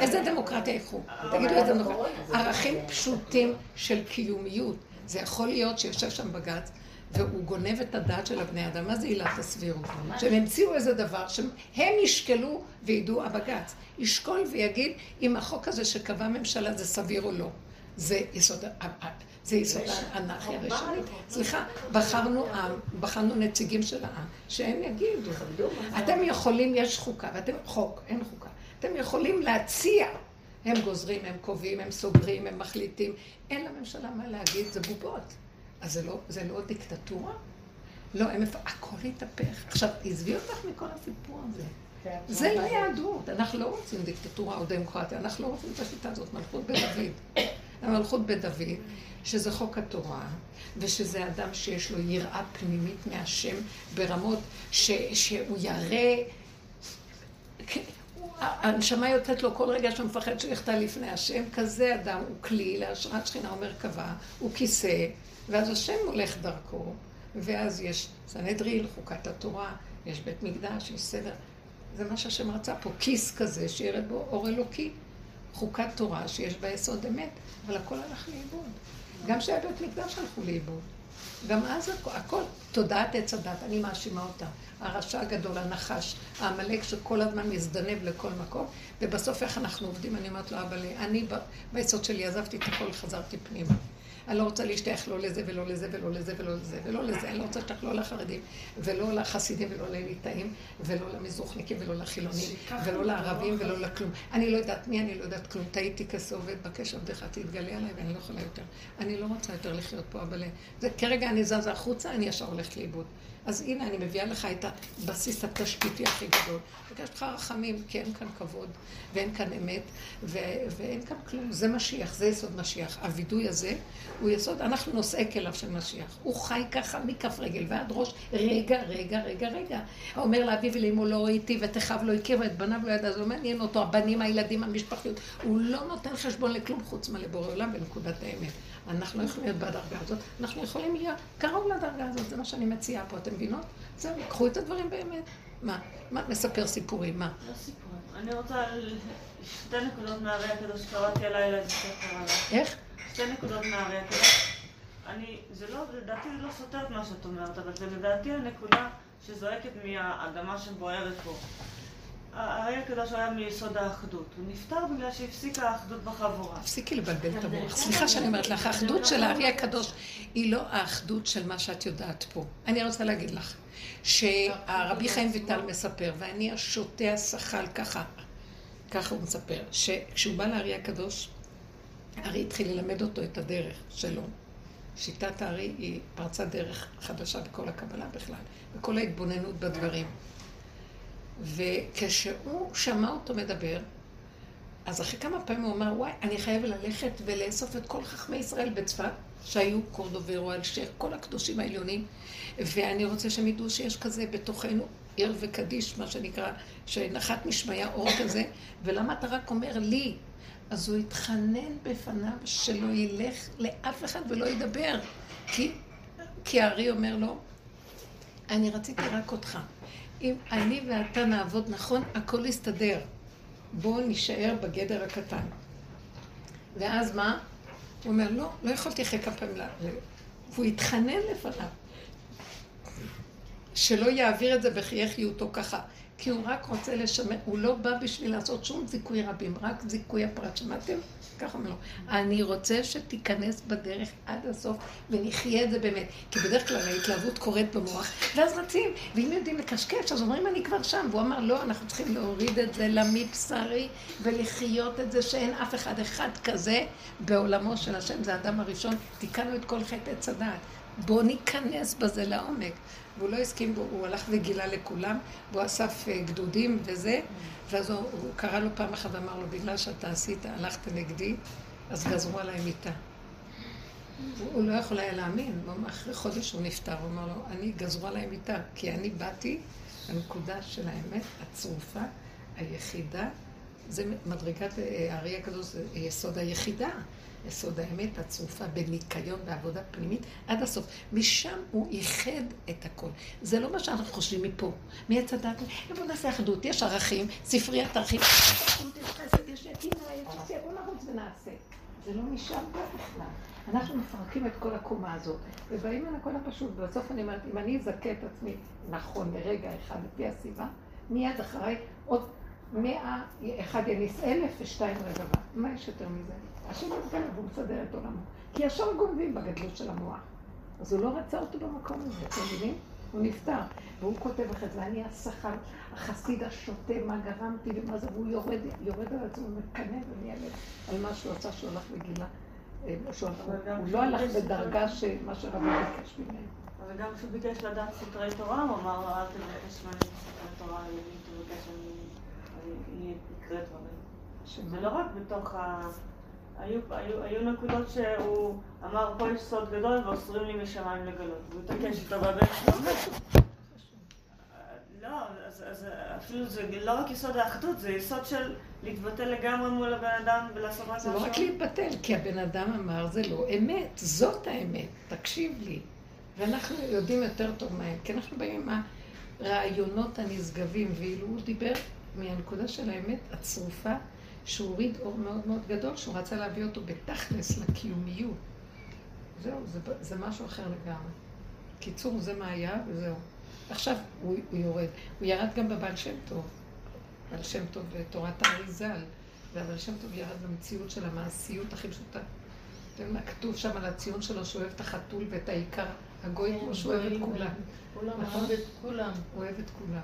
איזה דמוקרטיה יקחו? תגידו איזה דמוקרטיה. ערכים פשוטים של קיומיות. זה יכול להיות שיושב שם בגץ, והוא גונב את הדעת של הבני אדם. מה זה עילת הסבירות? שהם המציאו איזה דבר, שהם ישקלו וידעו הבגץ. ישקול ויגיד אם החוק הזה שקבע הממשלה זה סביר או לא. זה יסוד האנרכיה הראשונית. סליחה, בחרנו נציגים של העם, שהם יגידו. אתם יכולים, יש חוקה, ואתם חוק, אין חוקה. אתם יכולים להציע. הם גוזרים, הם קובעים, הם סוגרים, הם מחליטים. אין לממשלה מה להגיד, זה בובות. אז זה לא דיקטטורה? לא, הכל התהפך. עכשיו, עזבי אותך מכל הסיפור הזה. זה לא יהדות. אנחנו לא רוצים דיקטטורה או דמוקרטיה. אנחנו לא רוצים את השיטה הזאת, מלכות בית דוד. המלכות בית דוד, שזה חוק התורה, ושזה אדם שיש לו יראה פנימית מהשם ברמות שהוא ירא. הנשמה יוצאת לו כל רגע שמפחד שיחטא לפני השם, כזה אדם הוא כלי להשראת שכינה ומרכבה, הוא כיסא, ואז השם הולך דרכו, ואז יש סנהדרין, חוקת התורה, יש בית מקדש, יש סדר. זה מה שהשם רצה פה, כיס כזה שירד בו אור אלוקי, חוקת תורה שיש בה יסוד אמת, אבל הכל הלך לאיבוד. גם שהיה בית מקדש הלכו לאיבוד. גם אז הכל, תודעת עץ הדת, אני מאשימה אותה. הרשע הגדול, הנחש, העמלק שכל הזמן מזדנב לכל מקום, ובסוף איך אנחנו עובדים, אני אומרת לו, אבל אני ביסוד שלי עזבתי את הכל, חזרתי פנימה. אני לא רוצה להשתייך לא לזה ולא לזה ולא לזה ולא לזה ולא לזה, אני לא רוצה להשתייך לא לחרדים ולא לחסידים ולא לליטאים ולא למזרוחניקים ולא לחילונים ולא לערבים ולא לכלום. אני לא יודעת מי, אני לא יודעת כלום, תהייתי כסעובד בקש עבדך, תתגלה עליי ואני לא יכולה יותר. אני לא רוצה יותר לחיות פה, אבל כרגע אני זזה החוצה, אני ישר הולכת לאיבוד. אז הנה, אני מביאה לך את הבסיס התשתיתי הכי גדול. בקש לך רחמים, כי אין כאן כבוד, ואין כאן אמת, ואין כאן כלום. זה משיח, זה יסוד משיח. הוידוי הזה הוא יסוד, אנחנו נושאי כליו של משיח. הוא חי ככה מכף רגל ועד ראש, רגע. אומר לאביו ולאמו לא ראיתי, ותחב לא הכיר, ואת בניו לא ידע, זה לא מעניין אותו, הבנים, הילדים, המשפחיות. הוא לא נותן חשבון לכלום חוץ מלבורא עולם בנקודת האמת. אנחנו לא יכולים להיות בדרגה הזאת, אנחנו יכולים להיות קרוב לדרגה הזאת, זה מה שאני מציעה פה, אתם מבינות? זהו, קחו את הדברים באמת. מה את מספר סיפורים? מה? לא סיפורים. אני רוצה שתי נקודות מהרי הקדוש שקראתי הלילה, זה שקרה לה. איך? שתי נקודות מהרי הקדוש. זה לא, לדעתי זה לא סותר את מה שאת אומרת, אבל זה לדעתי הנקודה שזועקת מהאדמה שבוערת פה. הרי הקדוש היה מיסוד האחדות. הוא נפטר בגלל שהפסיקה האחדות בחבורה. הפסיקי לבלבל את המוח. סליחה שאני אומרת לך, האחדות של הרי הקדוש היא לא האחדות של מה שאת יודעת פה. אני רוצה להגיד לך, שהרבי חיים ויטל מספר, ואני השוטה השחל ככה, ככה הוא מספר, שכשהוא בא להרי הקדוש, הרי התחיל ללמד אותו את הדרך שלו. שיטת הארי היא פרצה דרך חדשה בכל הקבלה בכלל, בכל ההתבוננות בדברים. וכשהוא שמע אותו מדבר, אז אחרי כמה פעמים הוא אמר, וואי, אני חייב ללכת ולאסוף את כל חכמי ישראל בצפת, שהיו קורדוברו, אלשר, כל הקדושים העליונים, ואני רוצה שהם ידעו שיש כזה בתוכנו, עיר וקדיש, מה שנקרא, שנחת משמיה אור כזה, ולמה אתה רק אומר לי? אז הוא התחנן בפניו שלא ילך לאף אחד ולא ידבר, כי הארי אומר לו, אני רציתי רק אותך. אם אני ואתה נעבוד נכון, הכל יסתדר. בואו נשאר בגדר הקטן. ואז מה? הוא אומר, לא, לא יכולתי אחרי כפיים לה. והוא התחנן לפניו. שלא יעביר את זה בחייך יהיותו ככה. כי הוא רק רוצה לשמר, הוא לא בא בשביל לעשות שום זיכוי רבים, רק זיכוי הפרט, שמעתם? ככה אומר לו, אני רוצה שתיכנס בדרך עד הסוף ונחיה את זה באמת, כי בדרך כלל ההתלהבות קורית במוח, ואז רצים, ואם יודעים לקשקש, אז אומרים אני כבר שם, והוא אמר לא, אנחנו צריכים להוריד את זה למבשרי ולחיות את זה שאין אף אחד כזה בעולמו של השם, זה האדם הראשון, תיקנו את כל חטא צדד, בואו ניכנס בזה לעומק. והוא לא הסכים בו, הוא הלך וגילה לכולם, והוא אסף גדודים וזה, ואז הוא קרא לו פעם אחת ואמר לו, בגלל שאתה עשית, הלכת נגדי, אז גזרו עליי מיטה. הוא לא יכול היה להאמין, אחרי חודש הוא נפטר, הוא אמר לו, אני גזרו עליי מיטה, כי אני באתי, הנקודה של האמת, הצרופה, היחידה, זה מדרגת הארי הקדוש, זה יסוד היחידה. יסוד האמת, הצרופה בניקיון בעבודה פנימית, עד הסוף. משם הוא ייחד את הכל. זה לא מה שאנחנו חושבים מפה. מי הצדת? בוא נעשה אחדות, יש ערכים, ספריית ערכים. יש חסד, יש יקינה, יש עושה, בוא נרוץ ונעשה. זה לא משם בכלל. אנחנו מפרקים את כל הקומה הזאת, ובאים על הכל הפשוט. בסוף אני אומרת, אם אני אזכה את עצמי, נכון, לרגע אחד, לפי הסיבה, מיד אחרי עוד 100, 1,000, 2 רבבה. מה יש יותר מזה? השם יתגלה והוא מסדר את עולמו. כי ישר גונבים בגדלות של המוח. אז הוא לא רצה אותו במקום הזה, אתם מבינים? הוא נפטר. והוא כותב אחרי זה, אני השכר, החסיד השוטה, מה גרמתי ומה זה, והוא יורד על עצמו, מקנא ומיילד על מה שהוא עשה, שהוא הלך בגילה. הוא לא הלך בדרגה שמה שרבו ביקש ממנו. אבל גם כשהוא ביקש לדעת סתרי תורה, הוא אמר, אל תבקש ממני סתרי תורה, תבקש אני אקרא דברים. זה לא רק בתוך ה... היו נקודות שהוא אמר, פה יש סוד גדול ואוסרים לי משמיים לגלות. והוא תקש איתו בבית שלו. לא, אז אפילו זה לא רק יסוד האחדות, זה יסוד של להתבטל לגמרי מול הבן אדם ולעשות מה זה משהו. לא רק להתבטל, כי הבן אדם אמר, זה לא אמת, זאת האמת, תקשיב לי. ואנחנו יודעים יותר טוב מהם, כי אנחנו באים עם הרעיונות הנשגבים, ואילו הוא דיבר מהנקודה של האמת הצרופה, שהוא הוריד אור מאוד מאוד גדול, שהוא רצה להביא אותו בתכלס לקיומיות. זהו, זה משהו אחר לגמרי. קיצור, זה מה היה, וזהו. עכשיו הוא יורד. הוא ירד גם בבעל שם טוב. בעל שם טוב בתורת הארי ז"ל. והבעל שם טוב ירד במציאות של המעשיות הכי פשוטה. כתוב שם על הציון שלו שהוא אוהב את החתול ואת העיקר. הגוי כמו שהוא אוהב את כולם. נכון? הוא אוהב את כולם.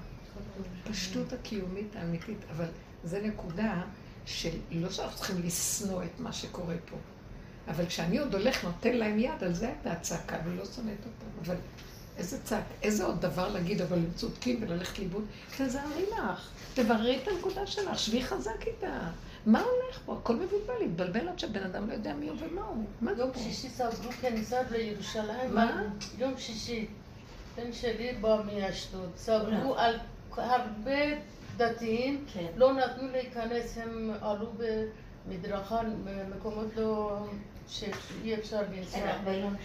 פשטות הקיומית האמיתית, אבל זה נקודה שלא שאנחנו צריכים לסנוע את מה שקורה פה, אבל כשאני עוד הולך נותן להם יד, על זה הייתה הצעקה, אני לא שונאת אותם, אבל איזה צעק, איזה עוד דבר להגיד, אבל הם צודקים וללכת ליבוד, תזהרי לך, תבררי את הנקודה שלך, שבי חזק איתה, מה הולך פה? הכל מבולבל, התבלבל עד שבן אדם לא יודע מי הוא ומה הוא, מה זה פה? יום שישי סגרו כניסה לירושלים, מה? יום שישי, בן שלי בא מאשדוד, סגרו על הרבה דתיים, לא נתנו להיכנס, הם עלו במדרכה, במקומות לא שאי אפשר להיכנס.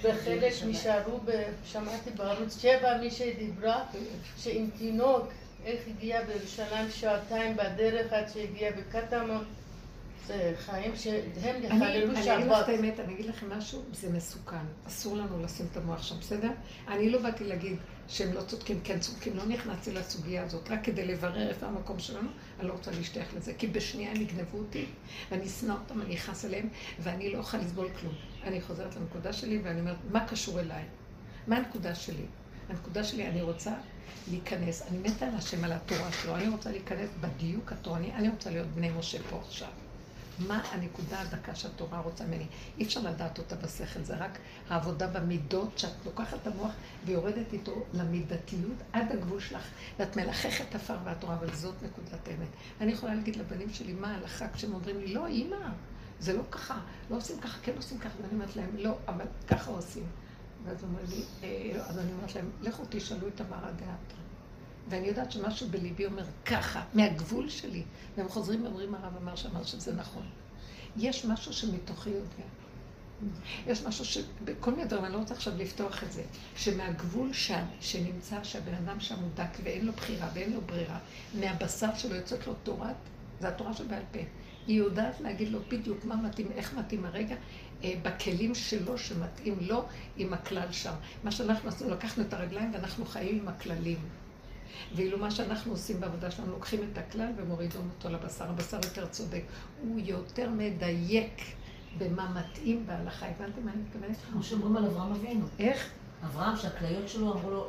וחלק נשארו, שמעתי בערוץ 7 מישהי דיברה, שעם תינוק, איך הגיעה בירושלים שעתיים בדרך עד שהגיעה בקטמון, זה חיים שהם יחללו שבת. אני אגיד לך את האמת, אני אגיד לכם משהו, זה מסוכן, אסור לנו לשים את המוח שם, בסדר? אני לא באתי להגיד שהם לא צודקים, כן צודקים, לא נכנסתי לסוגיה הזאת, רק כדי לברר איפה המקום שלנו, אני לא רוצה להשתייך לזה, כי בשנייה הם יגנבו אותי, ואני אשנא אותם, אני אכעס עליהם, ואני לא אוכל לסבול כלום. אני חוזרת לנקודה שלי ואני אומרת, מה קשור אליי? מה הנקודה שלי? הנקודה שלי, אני רוצה להיכנס, אני מתה על השם, על התורה שלו, אני רוצה להיכנס בדיוק התורני, אני רוצה להיות בני משה פה עכשיו. מה הנקודה הדקה שהתורה רוצה ממני? אי אפשר לדעת אותה בשכל, זה רק העבודה במידות שאת לוקחת את המוח ויורדת איתו למידתיות עד הגבול שלך, ואת מלחכת עפר והתורה, אבל זאת נקודת האמת. אני יכולה להגיד לבנים שלי מה ההלכה כשהם אומרים לי, לא אמא, זה לא ככה, לא עושים ככה, כן עושים ככה, ואני אומרת להם, לא, אבל ככה עושים. ואז אומרים לי, אז אני אומרת להם, לכו תשאלו את המרא דאתרא. ואני יודעת שמשהו בליבי אומר ככה, מהגבול שלי, והם חוזרים ואומרים, הרב אמר שאמר שזה נכון. יש משהו שמתוכי יודע. יש משהו שבכל מיני דברים, אני לא רוצה עכשיו לפתוח את זה, שמהגבול שם, שנמצא שהבן אדם שם הוא דק ואין לו בחירה ואין לו ברירה, מהבשר שלו יוצאת לו תורת, זה התורה שבעל פה. היא יודעת להגיד לו בדיוק מה מתאים, איך מתאים הרגע, בכלים שלו שמתאים לו עם הכלל שם. מה שאנחנו עשינו, לקחנו את הרגליים ואנחנו חיים עם הכללים. ואילו מה שאנחנו עושים בעבודה שלנו, לוקחים את הכלל ומורידים אותו לבשר. הבשר יותר צודק, הוא יותר מדייק במה מתאים בהלכה. הבנתם מה אני מתכוונת? כמו שאומרים על אברהם אבינו. איך? אברהם, שהכליות שלו אמרו לו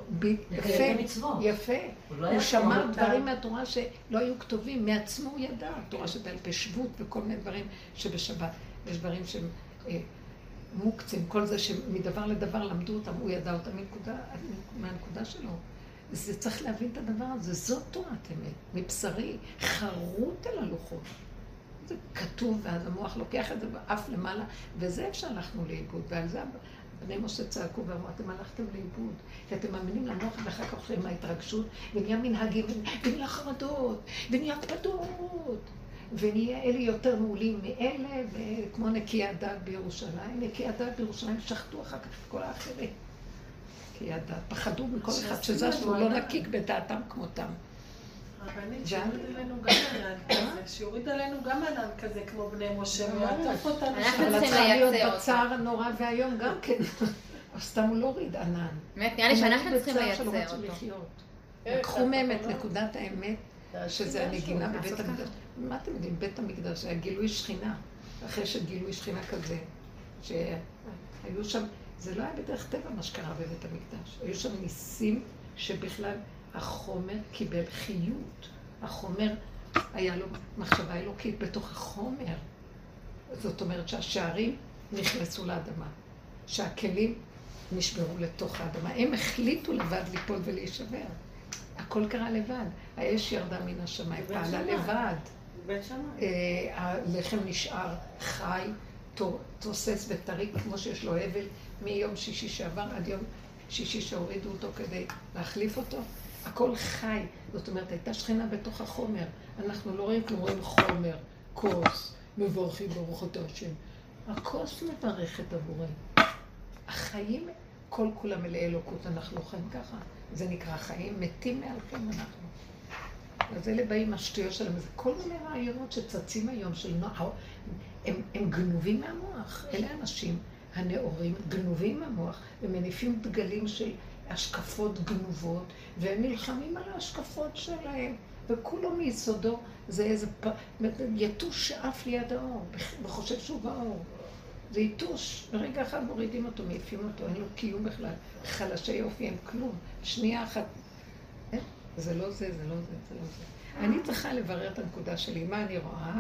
לקיים מצוות. יפה, הוא שמע דברים מהתורה שלא היו כתובים, מעצמו הוא ידע. התורה שבעל פה שבות וכל מיני דברים שבשבת, יש דברים שהם מוקצים, כל זה שמדבר לדבר למדו אותם, הוא ידע אותם מהנקודה שלו. זה צריך להבין את הדבר הזה, זאת תורת אמת, מבשרי, חרוט אל הלוחות. זה כתוב, ואז המוח לוקח את זה ואף למעלה, וזה אפשר הלכנו לאיבוד, ועל זה בני משה צעקו ואמרו, אתם הלכתם לאיבוד, כי אתם מאמינים למוח ואחר כך הולכים מההתרגשות, ונהיה מנהגים, ונהיה חרדות, ונהיה הקפדות, ונהיה אלה יותר מעולים מאלה, וכמו נקיי הדת בירושלים, נקיי הדת בירושלים שחטו אחר כך את כל האחרים. כי הדעת, פחדו מכל אחד שזה שהוא לא נקיק בדעתם כמותם. רבנית, שיוריד עלינו גם ענן כזה כמו בני משה, ועטף אותנו שם. אבל צריכה להיות בצער נורא והיום גם כן. אבל סתם הוא לא הוריד ענן. באמת, נראה לי שאנחנו צריכים לייצר אותו. לקחו מהם את נקודת האמת, שזה הנגינה בבית המקדש. מה אתם יודעים? בית המקדש היה גילוי שכינה. אחרי שגילוי שכינה כזה, שהיו שם... זה לא היה בדרך טבע מה שקרה בבית המקדש. היו שם ניסים שבכלל החומר קיבל חיות. החומר היה לו מחשבה אלוקית בתוך החומר. זאת אומרת שהשערים נכנסו לאדמה, שהכלים נשברו לתוך האדמה. הם החליטו לבד ליפול ולהישבר. הכל קרה לבד. האש ירדה מן השמיים, פעלה לבד. הלחם נשאר חי, תוסס וטרי כמו שיש לו הבל. מיום שישי שעבר עד יום שישי שהורידו אותו כדי להחליף אותו, הכל חי. זאת אומרת, הייתה שכינה בתוך החומר. אנחנו לא רואים כלום, רואים חומר, כוס, מבורכי ברוך אותו השם. הכוס מברכת עבורנו. החיים כל כולם מלאי אלוקות, אנחנו חיים ככה. זה נקרא חיים, מתים מהלכים אנחנו. אז אלה באים השטויות שלהם, זה כל מיני רעיונות שצצים היום של נוער. הם גנובים מהמוח, אלה אנשים. הנאורים גנובים מהמוח, הם מניפים דגלים של השקפות גנובות, והם נלחמים על ההשקפות שלהם, וכולו מיסודו זה איזה יתוש שאף ליד האור, וחושב שהוא באור. זה יתוש, ברגע אחד מורידים אותו, מעיפים אותו, אין לו קיום בכלל, חלשי יופי, אין כלום, שנייה אחת. זה לא זה, זה לא זה, זה לא זה. אני צריכה לברר את הנקודה שלי, מה אני רואה?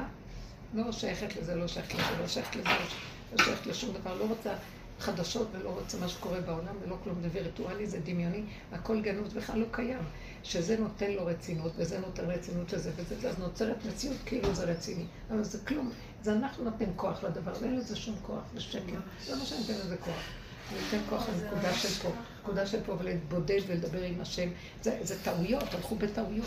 לא שייכת לזה, לא שייכת לזה, לא שייכת לזה. לא שייכת לשום דבר, לא רוצה חדשות ולא רוצה מה שקורה בעולם, ולא כלום, זה וירטואלי, זה דמיוני, הכל גנות בכלל לא קיים. שזה נותן לו רצינות, וזה נותן רצינות לזה וזה, אז נוצרת מציאות כאילו זה רציני. אבל זה כלום, זה אנחנו נותן כוח לדבר, ואין לזה שום כוח, לשקר, לא מה שניתן לזה כוח. ניתן כוח לנקודה של פה, נקודה של פה, ולהתבודד ולדבר עם השם. זה טעויות, הלכו בטעויות.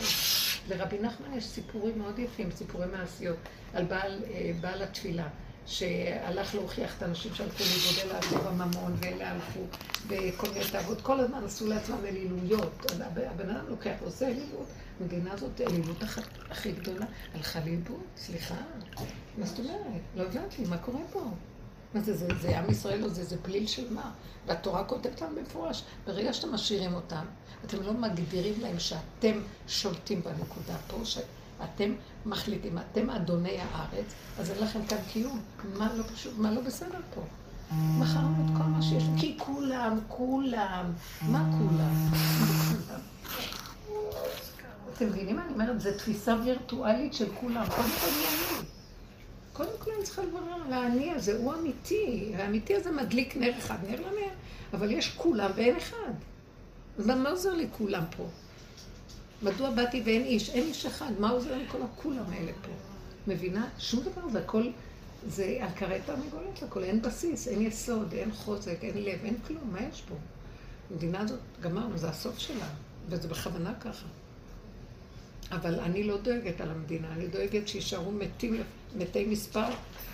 לרבי נחמן יש סיפורים מאוד יפים, סיפורי מעשיות, על בעל התפילה. שהלך להוכיח את האנשים שהלכו לבודל לעזור הממון, ואלה הלכו בכל מיני תאוות. כל הזמן עשו לעצמם אלילויות. הבן אדם לוקח ועושה אלילות. המדינה הזאת, אלילות הכי גדולה, הלכה לאיבוד. סליחה. מה זאת אומרת? לא הבנתי, מה קורה פה? מה זה, זה עם ישראל או זה פליל של מה? והתורה כותבת להם במפורש. ברגע שאתם משאירים אותם, אתם לא מגדירים להם שאתם שולטים בנקודה פה, אתם מחליטים, אתם אדוני הארץ, אז אין לכם כאן קיום. מה לא בסדר פה? מחרנו את כל מה שיש, כי כולם. מה כולם? אתם מבינים מה אני אומרת? זו תפיסה וירטואלית של כולם. כל אחד ימי. קודם כל אני צריכה לברר על העני הזה, הוא אמיתי. האמיתי הזה מדליק נר אחד, נר לנר, אבל יש כולם ואין אחד. אז מה עוזר לי כולם פה? מדוע באתי ואין איש? אין איש אחד, מה עוזר לי כל הכולם האלה פה? מבינה? שום דבר, זה הכל, זה על קראת המגולת, הכל אין בסיס, אין יסוד, אין חוזק, אין לב, אין כלום, מה יש פה? המדינה הזאת, גמרנו, זה הסוף שלה, וזה בכוונה ככה. אבל אני לא דואגת על המדינה, אני דואגת שישארו מתים, מתי מספר,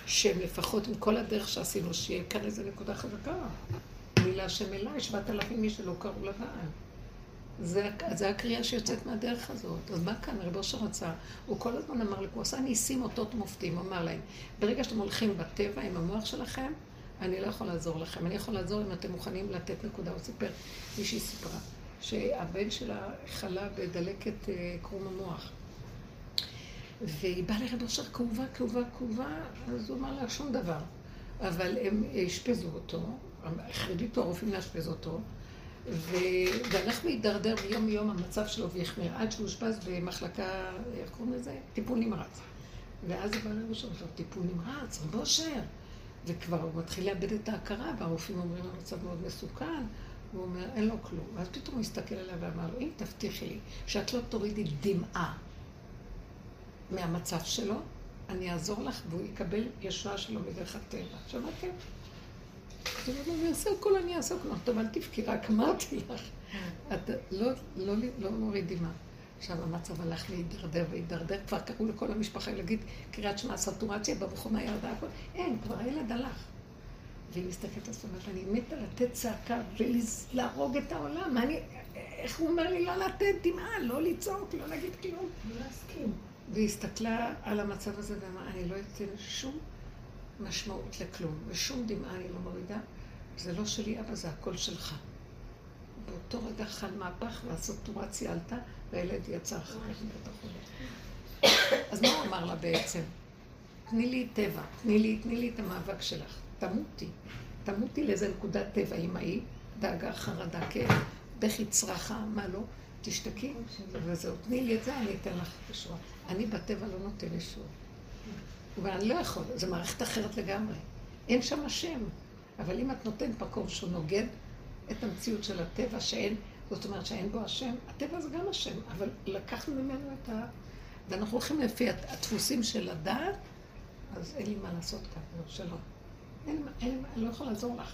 שהם לפחות עם כל הדרך שעשינו, שיהיה כאן איזו נקודה חזקה. מילה שם אליי, 7,000 מי שלא קראו לבעל. זה הקריאה שיוצאת מהדרך הזאת. אז מה כאן? הרב אושר רצה, הוא כל הזמן אמר לי, הוא עשה ניסים אותות מופתים, אמר להם, ברגע שאתם הולכים בטבע עם המוח שלכם, אני לא יכול לעזור לכם, אני יכול לעזור אם אתם מוכנים לתת נקודה. הוא סיפר, מישהי סיפרה, שהבן שלה חלה בדלקת קרום המוח. והיא באה לרב אושר כאובה, אז הוא אמר לה שום דבר. אבל הם השפזו אותו, החליטו הרופאים להשפז אותו, והלך להידרדר ביום יום המצב שלו והחמיר, עד שהוא השפז במחלקה, איך קוראים לזה? טיפול נמרץ. ואז הוא בא לרב אושר, טיפול נמרץ, רב אושר. וכבר הוא מתחיל לאבד את ההכרה, והרופאים אומרים המצב מאוד מסוכן, והוא אומר, אין לו כלום. ואז פתאום הוא הסתכל עליו ואמר לו, אם תבטיחי לי שאת לא תורידי דמעה מהמצב שלו, אני אעזור לך והוא יקבל ישועה שלו מדרך הטבע. שמעתם? אז הוא אומר, אני אעשה הכל, אני אעשה הכל. טוב, אל תבכי, רק אמרתי לך. את לא מוריד דמעה. עכשיו המצב הלך להידרדר והידרדר, כבר קראו לכל המשפחה להגיד קריאת שמע, סטורציה, במכונה ירדה, הכל. אין, כבר הילד הלך. והיא מסתכלת לסוף, אני מתה לתת צעקה ולהרוג את העולם. איך הוא אומר לי לא לתת דמעה, לא לצעוק, לא להגיד כלום. לא להסכים. והיא הסתכלה על המצב הזה ואמרה, אני לא אתן שום משמעות לכלום, ושום דמעה אני לא מורידה, זה לא שלי, אבל זה הכל שלך. באותו רגע חל מהפך והסטורציה עלתה, והילד יצא אחר כך בית החולה. אז מה הוא אמר לה בעצם? תני לי טבע, תני לי את המאבק שלך, תמותי לאיזה נקודת טבע אמאי, דאגה, חרדה, כאב, בכי צרחה, מה לא, תשתקי, וזהו, תני לי את זה, אני אתן לך ישועה. אני בטבע לא נותן ישועה. ואני לא יכול, זו מערכת אחרת לגמרי. אין שם השם, אבל אם את נותן מקום שהוא נוגד את המציאות של הטבע שאין, זאת אומרת שאין בו השם, הטבע זה גם השם, אבל לקחנו ממנו את ה... ואנחנו הולכים לפי הדפוסים של הדעת, אז אין לי מה לעשות כאן, לא שלא. אני לא יכולה לעזור לך.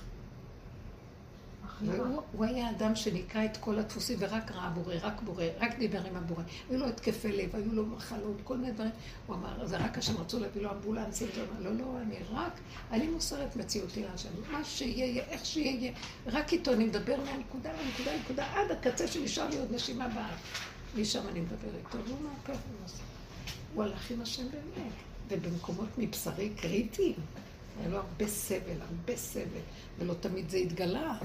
והוא היה אדם שניקה את כל הדפוסים ורק ראה בורא, רק דיבר עם הבורא. היו לו התקפי לב, היו לו מחלות, כל מיני דברים. הוא אמר, זה רק כשהם רצו להביא לו אמבולנסים, לא, אני רק, אני מוסרת מציאותי לאשם. מה שיהיה, איך שיהיה, רק איתו אני מדבר מהנקודה, לנקודה, עד הקצה שנשאר לי עוד נשימה באה. משם אני מדבר איתו, והוא מהפך ומוסר. הוא הלך עם השם באמת, ובמקומות מבשרי קריטיים. היה לו הרבה סבל, ולא תמיד זה התגלה.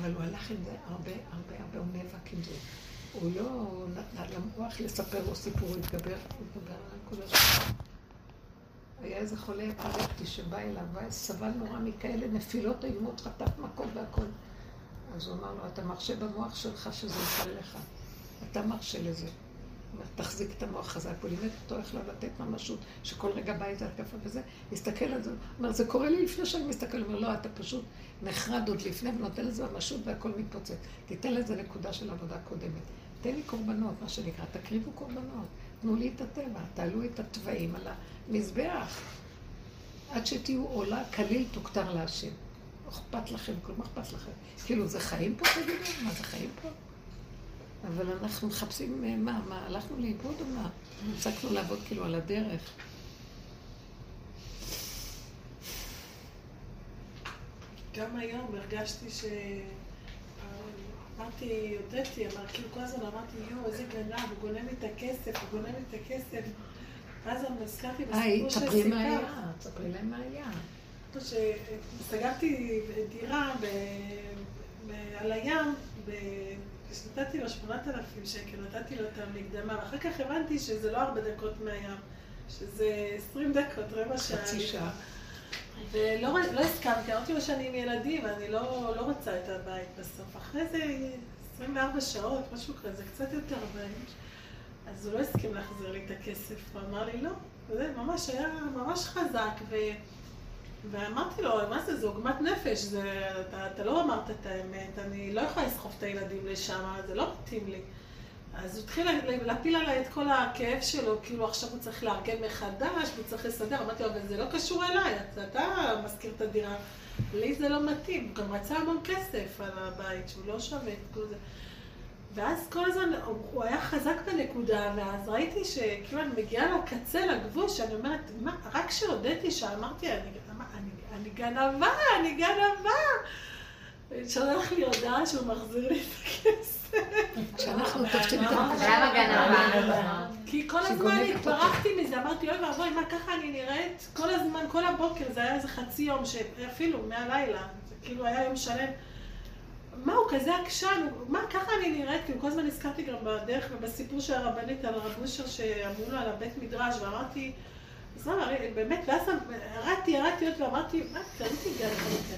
אבל הוא הלך עם זה הרבה, הוא נאבק עם זה. הוא לא למרוח לספר לו סיפור, הוא התגבר על כל השאלה. היה איזה חולה אפרפטי שבא אליו, סבל נורא מכאלה נפילות איומות, חטף מכות והכל. אז הוא אמר לו, אתה מרשה במוח שלך שזה יפעל לך. אתה מרשה לזה. תחזיק את המוח הזה, הוא לימד אותו איך לא לתת ממשות, שכל רגע בא איזה התקפה וזה, הסתכל על זה, אומר, זה קורה לי לפני שאני מסתכל, אומר, לא, אתה פשוט נחרד עוד לפני ונותן לזה ממשות והכל מתפוצץ. תיתן לזה נקודה של עבודה קודמת. תן לי קורבנות, מה שנקרא, תקריבו קורבנות, תנו לי את הטבע, תעלו את הטבעים על המזבח, עד שתהיו עולה, כליל תוקטר להשם. אכפת לכם, כל מה אכפת לכם? כאילו, זה חיים פה, תגידו? מה זה חיים פה? אבל אנחנו מחפשים מה? הלכנו לאיבוד או מה? הפסקנו לעבוד כאילו על הדרך. גם היום הרגשתי אמרתי, כאילו כל הזמן אמרתי, יו, איזה גנב, הוא גונב את הכסף, ואז אני הזכרתי בסיפור של סיכה. תספרי להם מה היה. כשסגרתי דירה על הים, כשנתתי לו 8,000 שקל, נתתי לו את המקדמה, ואחר כך הבנתי שזה לא 4 דקות מהים, שזה 20 דקות, רבע שעה. חצי שעה. ולא הסכמתי, אמרתי לו שאני עם ילדים, אני לא רוצה את הבית בסוף. אחרי זה 24 שעות, משהו כזה, קצת יותר בית. אז הוא לא הסכים להחזיר לי את הכסף, הוא אמר לי לא. זה ממש היה ממש חזק, ואמרתי לו, מה זה, זו עוגמת נפש, זה, אתה לא אמרת את האמת, אני לא יכולה לסחוף את הילדים לשם, זה לא מתאים לי. אז הוא התחיל להפיל עליי את כל הכאב שלו, כאילו עכשיו הוא צריך לארגן מחדש, הוא צריך לסדר, אמרתי לו, אבל זה לא קשור אליי, אתה מזכיר את הדירה, לי זה לא מתאים, הוא גם רצה המון כסף על הבית, שהוא לא שווה את כל זה. ואז כל הזמן הוא היה חזק בנקודה, ואז ראיתי שכאילו אני מגיעה לקצה, לגבוש, אני אומרת, מה, רק כשהודיתי שאמרתי, אני גנבה, אני גנבה. שלח לי הודעה שהוא מחזיר לי את הכסף. שלחנו אותו כשאתה מתארחת. למה גנבה? כי כל הזמן התברחתי מזה, אמרתי, אוי ואבוי, מה ככה אני נראית? כל הזמן, כל הבוקר, זה היה איזה חצי יום, אפילו מהלילה, זה כאילו היה יום שלם. מה הוא כזה עקשן? מה ככה אני נראית? כי כל הזמן הזכרתי גם בדרך ובסיפור של הרבנית על הרב אושר שאמרו לו על הבית מדרש, ואמרתי, אז באמת, ואז הרעתי אותי ואמרתי, מה, תראיתי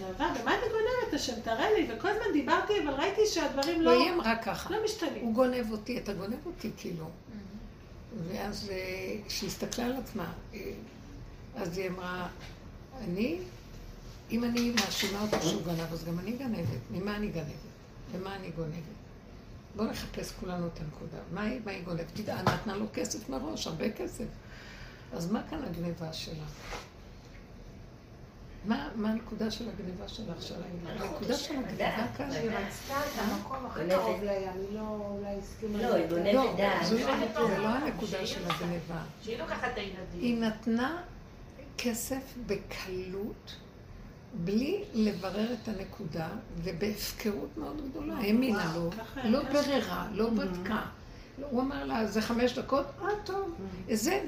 גנבה, ומה אתה גונבת השם? תראה לי, וכל הזמן דיברתי, אבל ראיתי שהדברים לא... רואים רק ככה. לא משתנים. הוא גונב אותי, אתה גונב אותי כאילו. ואז כשהסתכלה על עצמה, אז היא אמרה, אני... אם אני מאשימה אותו שהוא גנב, אז גם אני גנבת. ממה אני גנבת? ומה אני גונבת? בואו נחפש כולנו את הנקודה. מה היא גונבת? תדעה, נתנה לו כסף מראש, הרבה כסף. אז מה כאן הגניבה שלה? מה הנקודה של הגניבה שלך שלה? הנקודה של הגניבה כאן? היא רצתה את המקום הכי קרוב לה, אני לא אולי הסכימה. לא, היא גונבת דעת. זה לא הנקודה של הגניבה. שהיא לוקחת את הילדים. היא נתנה כסף בקלות, בלי לברר את הנקודה, ובהפקרות מאוד גדולה, האמינה לו, לא בררה, לא בדקה. הוא אמר לה, זה 5 דקות, טוב, זה.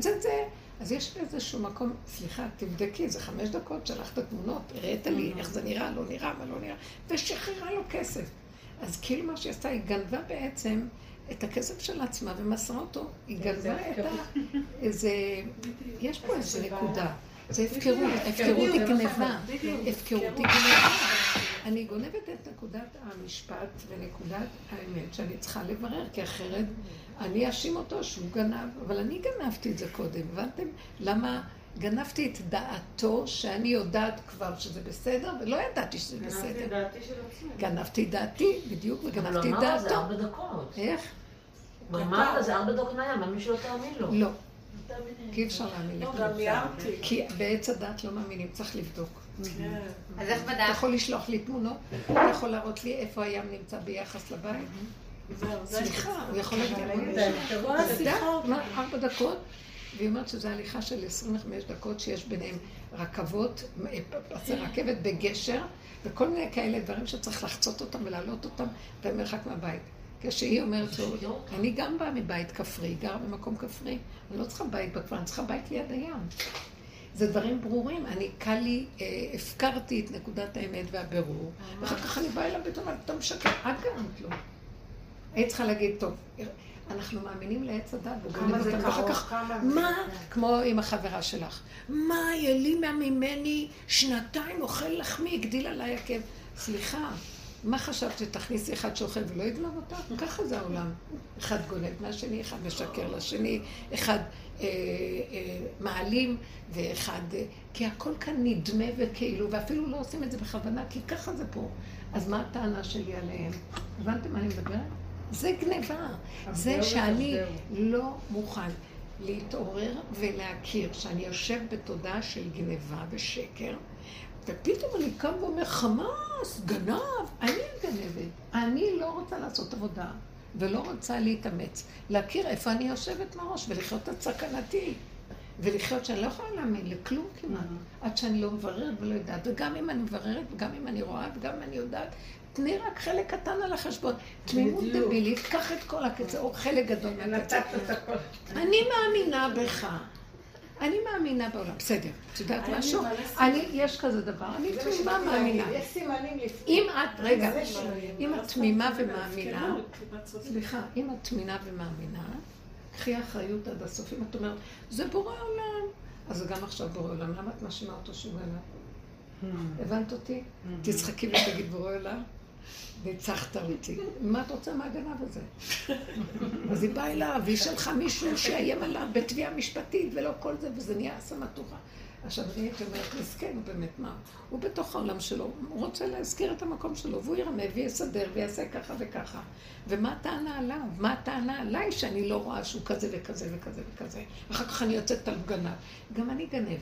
אז יש איזשהו מקום, סליחה, תבדקי, זה 5 דקות, שלחת תמונות, הראת לי איך זה נראה, לא נראה, מה לא נראה, ושחררה לו כסף. אז כאילו מה שעשתה, היא גנבה בעצם את הכסף של עצמה ומסרה אותו, היא גנבה את איזה, יש פה איזו נקודה. זה הפקרות, הפקרות היא גנבה, אני גונבת את נקודת המשפט ונקודת האמת שאני צריכה לברר, כי אחרת אני אשים אותו שהוא גנב, אבל אני גנבתי את זה קודם, הבנתם? למה גנבתי את דעתו שאני יודעת כבר שזה בסדר, ולא ידעתי שזה בסדר. גנבתי דעתי, בדיוק, וגנבתי דעתו. אבל הוא אמר, זה 4 דקות. איך? הוא אמר, זה 4 דקות מהים, אבל מי שלא תאמין לו. לא. כי אפשר להאמין לכם, כי בעץ הדת לא מאמינים, צריך לבדוק. אז איך בדעת? אתה יכול לשלוח לי תמונות, אתה יכול להראות לי איפה הים נמצא ביחס לבית. סליחה, הוא יכול להגיד לי. 4 דקות, והיא אומרת שזו הליכה של 25 דקות שיש ביניהם רכבות, רכבת בגשר, וכל מיני כאלה דברים שצריך לחצות אותם ולהעלות אותם במרחק מהבית. כשהיא אומרת לו, אני גם באה מבית כפרי, גרה במקום כפרי, אני לא צריכה בית בכפר, אני צריכה בית ליד הים. זה דברים ברורים, אני קל לי, הפקרתי את נקודת האמת והבירור, ואחר כך אני באה אליו בתום, אתה משקר, אגרמת לו. היית צריכה להגיד, טוב, אנחנו מאמינים לעץ הדת, כמה זה קרוב, כמה... מה, כמו עם החברה שלך, מה, ילימה ממני, 2 אוכל לחמי, הגדיל עליי עקב, סליחה. מה חשבת שתכניסי אחד שאוכל ולא יגנב אותה? ככה זה העולם. אחד גונב מהשני, אחד משקר לשני, אחד מעלים ואחד... כי הכל כאן נדמה וכאילו, ואפילו לא עושים את זה בכוונה, כי ככה זה פה. אז מה הטענה שלי עליהם? הבנתם מה אני מדברת? זה גניבה. זה שאני לא מוכן להתעורר ולהכיר, שאני יושב בתודעה של גניבה ושקר, ופתאום אני קם ואומר, חמאס, גנב, אני הגנבת. אני לא רוצה לעשות עבודה ולא רוצה להתאמץ. להכיר איפה אני יושבת מראש ולחיות את סכנתי. ולחיות שאני לא יכולה להאמין לכלום כמעט. עד שאני לא מבררת ולא יודעת. וגם אם אני מבררת וגם אם אני רואה וגם אם אני יודעת, תני רק חלק קטן על החשבון. תמימות דבילית, קח את כל הקצה, או חלק גדול מהקצה. אני מאמינה בך. אני מאמינה בעולם, בסדר, את יודעת משהו? יש כזה דבר, אני תמימה מאמינה. אם את, רגע, אם את תמימה ומאמינה, סליחה, אם את תמימה ומאמינה, קחי אחריות עד הסוף, אם את אומרת, זה בורא עולם, אז גם עכשיו בורא עולם, למה את מאשימה אותו שהוא גנב? הבנת אותי? תצחקי ותגיד בורא עולם? וצחת אותי. מה את רוצה מהגנב הזה? אז היא באה אליו, והיא שלחה מישהו שאיים עליו בתביעה משפטית ולא כל זה, וזה נהיה סמטוחה. עכשיו אני הייתי אומרת, מסכן, הוא באמת מה? הוא בתוך העולם שלו, הוא רוצה להזכיר את המקום שלו, והוא ירמה ויסדר ויעשה ככה וככה. ומה הטענה עליו? מה הטענה עליי שאני לא רואה שהוא כזה וכזה וכזה וכזה? אחר כך אני יוצאת על גנב. גם אני גנבת.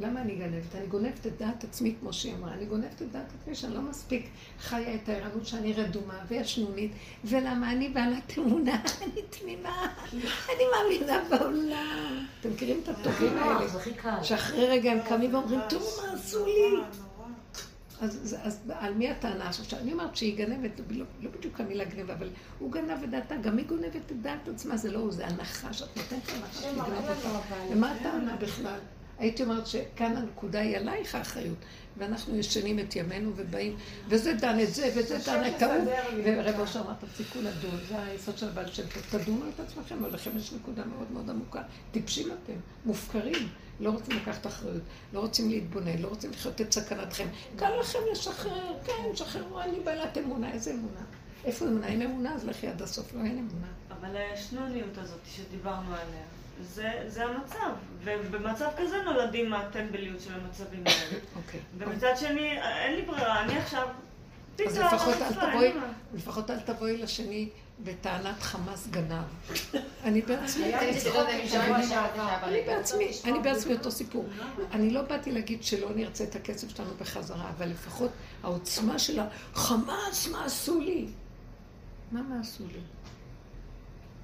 למה אני גנבת? אני גונבת את דעת עצמי, כמו שהיא אמרה. אני גונבת את דעת עצמי שאני לא מספיק חיה את הערנות שאני רדומה וישנונית, ולמה אני בעלת אמונה, אני תמימה, אני מאמינה בעולם. אתם מכירים את הטובים האלה? שאחרי רגע הם קמים ואומרים, תראו מה עשו לי. אז על מי הטענה? אני אומרת שהיא גנבת, לא בדיוק המילה גנבה, אבל הוא גנב את דעתה, גם היא גונבת את דעת עצמה, זה לא הוא, זה הנחה שאת נותנת לנחש לגנב אותה. ומה הטענה בכלל? הייתי אומרת שכאן הנקודה היא עלייך האחריות, ואנחנו ישנים את ימינו ובאים, וזה דן את זה, וזה דן את ההוא, ורבו שאמר, תפסיקו לדון, זה היסוד של הבעל שם, תדונו את עצמכם, אבל לכם יש נקודה מאוד מאוד עמוקה, טיפשים אתם, מופקרים, לא רוצים לקחת אחריות, לא רוצים להתבונן, לא רוצים לחיות את סכנתכם, קל לכם לשחרר, כן, שחררו, אני בעלת אמונה, איזה אמונה? איפה אמונה? אין אמונה, אז לכי עד הסוף, לא אין אמונה. אבל הישנוניות הזאת שדיברנו עליה. זה המצב, ובמצב כזה נולדים מהטמבליות של המצבים האלה. אוקיי. ומצד שני, אין לי ברירה, אני עכשיו... אז לפחות אל תבואי לשני בטענת חמאס גנב. אני בעצמי... אני בעצמי אותו סיפור. אני לא באתי להגיד שלא נרצה את הכסף שלנו בחזרה, אבל לפחות העוצמה של החמאס, מה עשו לי? מה עשו לי?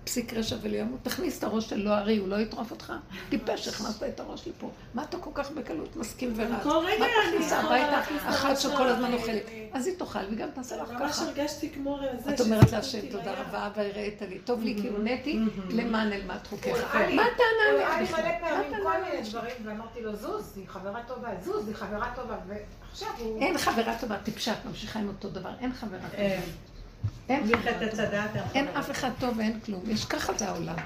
פסיק רשע ולימוד, תכניס את הראש של לא הרי, הוא לא יטרוף אותך. טיפש, הכנסת את הראש לפה. מה אתה כל כך בקלות מסכים ורץ? מה תכניסה הביתה אחת שכל הזמן אוכלת? אז היא תאכל וגם תעשה לך ככה. ממש הרגשתי כמו רזה. את אומרת לה שתודה רבה, והראית לי, טוב לי, כי הונאתי, למען אלמד חוקך. מה טענה עליה? אני מלא פעמים כל מיני דברים, ואמרתי לו, זוז, היא חברה טובה, זוז, היא חברה טובה, ועכשיו הוא... אין חברה טובה, טיפשה, ממשיכה עם אותו דבר, אין חברה טובה. אין אף אחד טוב ואין כלום, יש ככה זה העולם,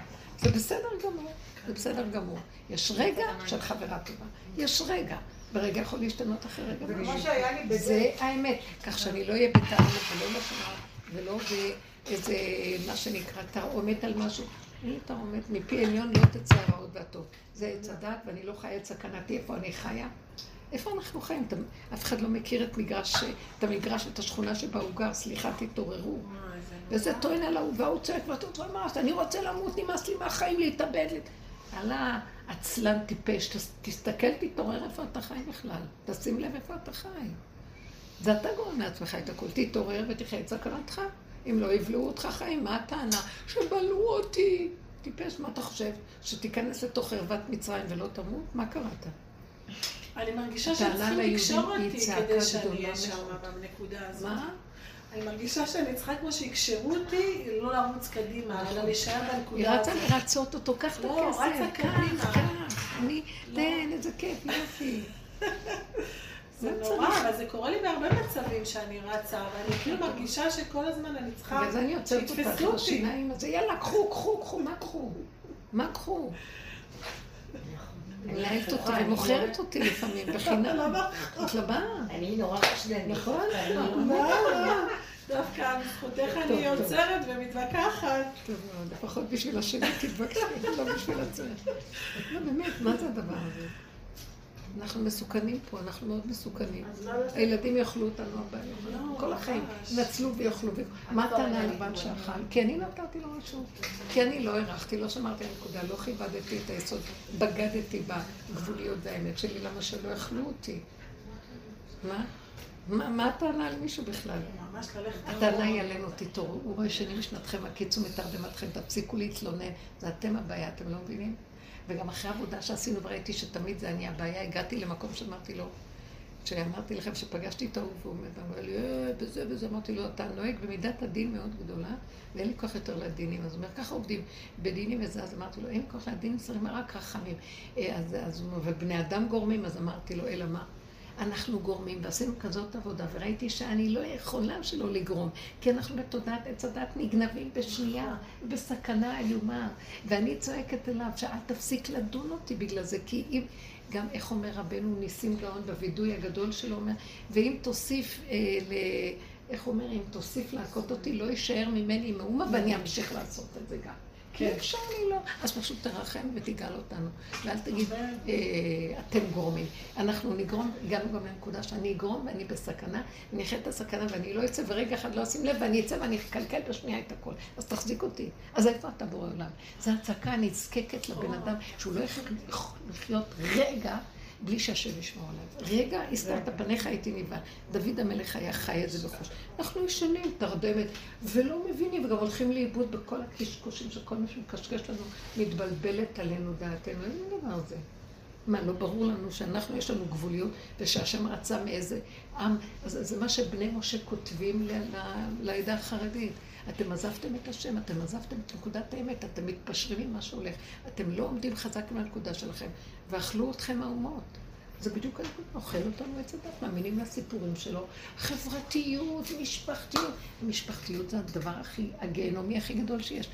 זה בסדר גמור, זה בסדר גמור, יש רגע של חברה טובה, יש רגע, ורגע יכול להשתנות אחרי רגע, זה האמת, כך שאני לא אהיה בטענות ולא לשמר ולא באיזה מה שנקרא תרעומת על משהו, אין לי תרעומת, מפי עליון לא תצא הרעות והטוב, זה עץ הדעת ואני לא חיה את סכנתי, איפה אני חיה? איפה אנחנו חיים? אף אחד לא מכיר את המגרש, את השכונה שבה הוא גר, סליחה, תתעוררו. וזה טוען על ההובה, הוא צועק, ואתה אומר, מה? אני רוצה למות, נמאס לי מהחיים, להתאבד לי. עלה עצלן טיפש, תסתכל, תתעורר איפה אתה חי בכלל. תשים לב איפה אתה חי. זה אתה גורם מעצמך את הכול, תתעורר ותחיה את סכנתך. אם לא יבלעו אותך חיים, מה הטענה? שבלעו אותי. טיפש, מה אתה חושב? שתיכנס לתוך ערוות מצרים ולא תמות? מה קראת? אני מרגישה שצריכים לקשור אותי כדי שאני אהיה שם בנקודה הזאת. מה? אני מרגישה שאני צריכה כמו שיקשרו אותי, לא לרוץ קדימה, אלא להישאר בנקודה. היא רצה לרצות אותו, קח את הכסף. לא, רצה קדימה. אני, תן, איזה כיף, יופי. זה נורא, אבל זה קורה לי בהרבה מצבים שאני רצה, ואני כאילו מרגישה שכל הזמן אני צריכה... ואז אני יוצאת אותך לשיניים הזה, יאללה, קחו, מה קחו? אולי תוכל, מוכרת אותי לפעמים, בחינם. את לבאה. אני נורא חשדנית. נכון? מה? דווקא, בזכותך אני עוצרת ומתווכחת. טוב מאוד, לפחות בשביל השני תתווכחת, לא בשביל עצמך. לא, באמת, מה זה הדבר הזה? אנחנו מסוכנים פה, אנחנו מאוד מסוכנים. הילדים יאכלו אותנו הבאים. כל החיים, נצלו ויאכלו. מה טענה לבן שאכל? כי אני נתתי לו משהו. כי אני לא הרחתי, לא שמרתי לנקודה, לא חיבדתי את היסוד, בגדתי בגבוליות והאמת שלי, למה שלא יאכלו אותי. מה? מה הטענה על מישהו בכלל? הטענה היא עלינו, תתעוררו, הוא רואה שני משנתכם, הקיצו מתרדמתכם, תפסיקו להתלונן, זה אתם הבעיה, אתם לא מבינים? וגם אחרי העבודה שעשינו וראיתי שתמיד זה אני הבעיה, הגעתי למקום שאמרתי לו, כשאמרתי לכם שפגשתי את ההוא, והוא אמר לי, וזה, אמרתי לו, אתה נוהג במידת הדין מאוד גדולה, ואין לי כוח יותר לדינים, אז הוא אומר, ככה עובדים בדינים וזה, אז אמרתי לו, אין לי כוח לדינים, שרים רק רחמים, ובני אדם גורמים, אז אמרתי לו, אלא מה? אנחנו גורמים, ועשינו כזאת עבודה, וראיתי שאני לא יכולה שלא לגרום, כי אנחנו בתודעת עץ הדת נגנבים בשנייה, בסכנה איומה, ואני צועקת אליו שאל תפסיק לדון אותי בגלל זה, כי אם, גם איך אומר רבנו ניסים גאון בוידוי הגדול שלו, אומר, ואם תוסיף איך אומר, אם תוסיף לעשות אותי, לא יישאר ממני מאומה, ואני אמשיך לעשות את זה גם. כי אפשר לי לא. אז פשוט תרחם ותיגל אותנו. ואל תגיד, אתם גורמים. אנחנו נגרום, הגענו גם לנקודה שאני אגרום ואני בסכנה, אני אחת את הסכנה ואני לא אצא, ורגע אחד לא אשים לב, ואני אצא ואני אקלקל בשנייה את הכל. אז תחזיק אותי. אז איפה אתה בורא עולם? זו הצעקה הנזקקת לבן אדם, שהוא לא יכול לחיות רגע, בלי שהשם ישמור עליו. רגע, הסתרת פניך הייתי ניבא. דוד המלך היה חי את זה בחוש. אנחנו ישנים, תרדמת, ולא מבינים, וגם הולכים לאיבוד בכל הקשקושים של כל מה שמקשקש לנו, מתבלבלת עלינו דעתנו. אין דבר זה. מה, לא ברור לנו שאנחנו, יש לנו גבוליות, ושהשם רצה מאיזה עם. אז זה מה שבני משה כותבים לעדה החרדית. אתם עזבתם את השם, אתם עזבתם את נקודת האמת, אתם מתפשרים עם מה שהולך, אתם לא עומדים חזק מהנקודה שלכם, ואכלו אתכם האומות. זה בדיוק הנקודה, אוכל אותנו את הדת, מאמינים לסיפורים שלו. חברתיות, משפחתיות. משפחתיות זה הדבר הכי, הגיהנומי הכי גדול שיש.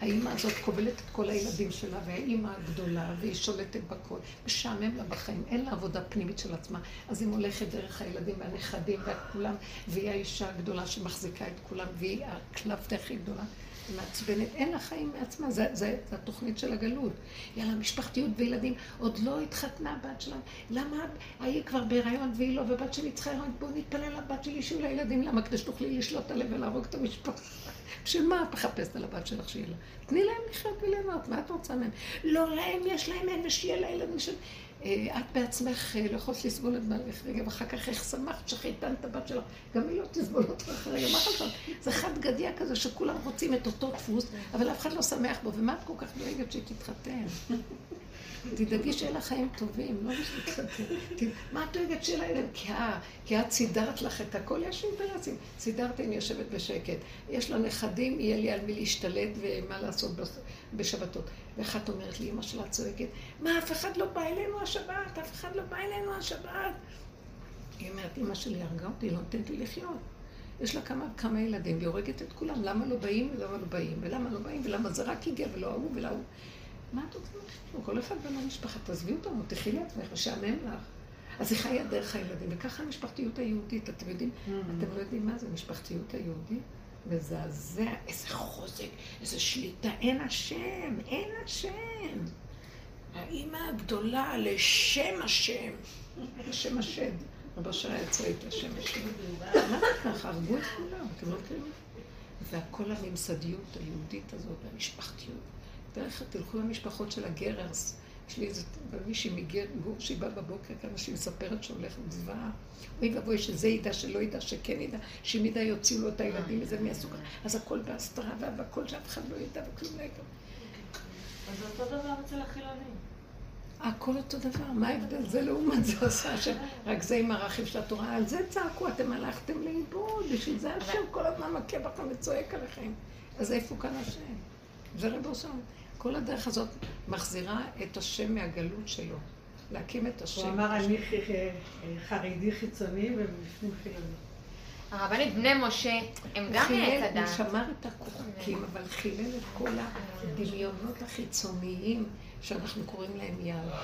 האמא הזאת קובלת את כל הילדים שלה, והאמא הגדולה, והיא שולטת בכל. משעמם לה בחיים, אין לה עבודה פנימית של עצמה. אז היא הולכת דרך הילדים והנכדים והכולם, והיא האישה הגדולה שמחזיקה את כולם, והיא הכלפת הכי גדולה. מעצבנת, אין לה חיים מעצמה, זה התוכנית של הגלות. יאללה, משפחתיות וילדים, עוד לא התחתנה הבת שלנו. למה? היא כבר בהיריון והיא לא, ובת שלי צריכה להיריון, בואו נתפלל לבת שלי שיהיו לילדים, למה? כדי שתוכלי לשלוט עליהם ולהרוג את המשפחה. בשביל מה את מחפשת על הבת שלך שיהיה לה? תני להם לחיות ולנות, מה את רוצה מהם? לא, להם יש להם, אין ושיהיה לילדים של... את בעצמך לא יכולת לסבול את בעלך רגע, ואחר כך איך שמחת שחיתנת הבת שלך, גם היא לא תסבול אותך אחר רגע, מה חשבת? זה חד גדיה כזה שכולם רוצים את אותו דפוס, אבל אף אחד לא שמח בו, ומה את כל כך דואגת שהיא תתחתן? תדאגי שיהיה לה חיים טובים, לא שתתחתן. מה את דואגת שיהיה לה ילד? כי את סידרת לך את הכל, יש אינטרסים. סידרת, אני יושבת בשקט. יש לה נכדים, יהיה לי על מי להשתלט ומה לעשות בשבתות. ואחת אומרת לי, אמא שלה צועקת, מה, אף אחד לא בא אלינו השבת, אף אחד לא בא אלינו השבת. היא אומרת, אמא שלי הרגה אותי, לא נותנת לי לחיות. יש לה כמה ילדים, והיא הורגת את כולם, למה לא באים ולמה לא באים, ולמה לא באים, ולמה זה רק הגיע ולא ההוא ולא ההוא. מה את רוצה לחיות? כל אחד בן המשפחה, תעזבי אותם, תחי לעצמך, משעמם לך. אז היא חיה דרך הילדים, וככה המשפחתיות היהודית, אתם יודעים, אתם לא יודעים מה זה המשפחתיות היהודית? מזעזע, איזה חוזק, איזה שליטה, אין השם, אין השם. האמא הגדולה לשם השם, לשם השד. רבה שרה יצרית לשם השם. למה ככה? הרגו את כולם, אתם לא מכירים? והכל הממסדיות היהודית הזאת, המשפחתיות. דרך תלכו למשפחות של הגררס. יש לי איזה מישהי מגור שהיא באה בבוקר כמה שהיא מספרת שהולכת זוועה. אוי ובואי שזה ידע, שלא ידע, שכן ידע, שמידה יוציאו לו את הילדים מזה מהסוג. אז הכל בהסתרה והכל שאף אחד לא ידע וכלום לא ידע. אז זה אותו דבר אצל החילונים. הכל אותו דבר, מה ההבדל? זה לעומת זה עשה השם. רק זה עם הרכיב של התורה, על זה צעקו, אתם הלכתם לאיבוד, בשביל זה השם כל הזמן מכה בכם וצועק עליכם. אז איפה כאן השם? זה ריבושון. כל הדרך הזאת מחזירה את השם מהגלות שלו, להקים את השם. הוא אמר, אני חרדי חיצוני ובפנים חילוני. הרבנית בני משה, הם גם נעצדה. הוא שמר את הקורקים, אבל חילל את כל הדמיונות החיצוניים שאנחנו קוראים להם יעבוד.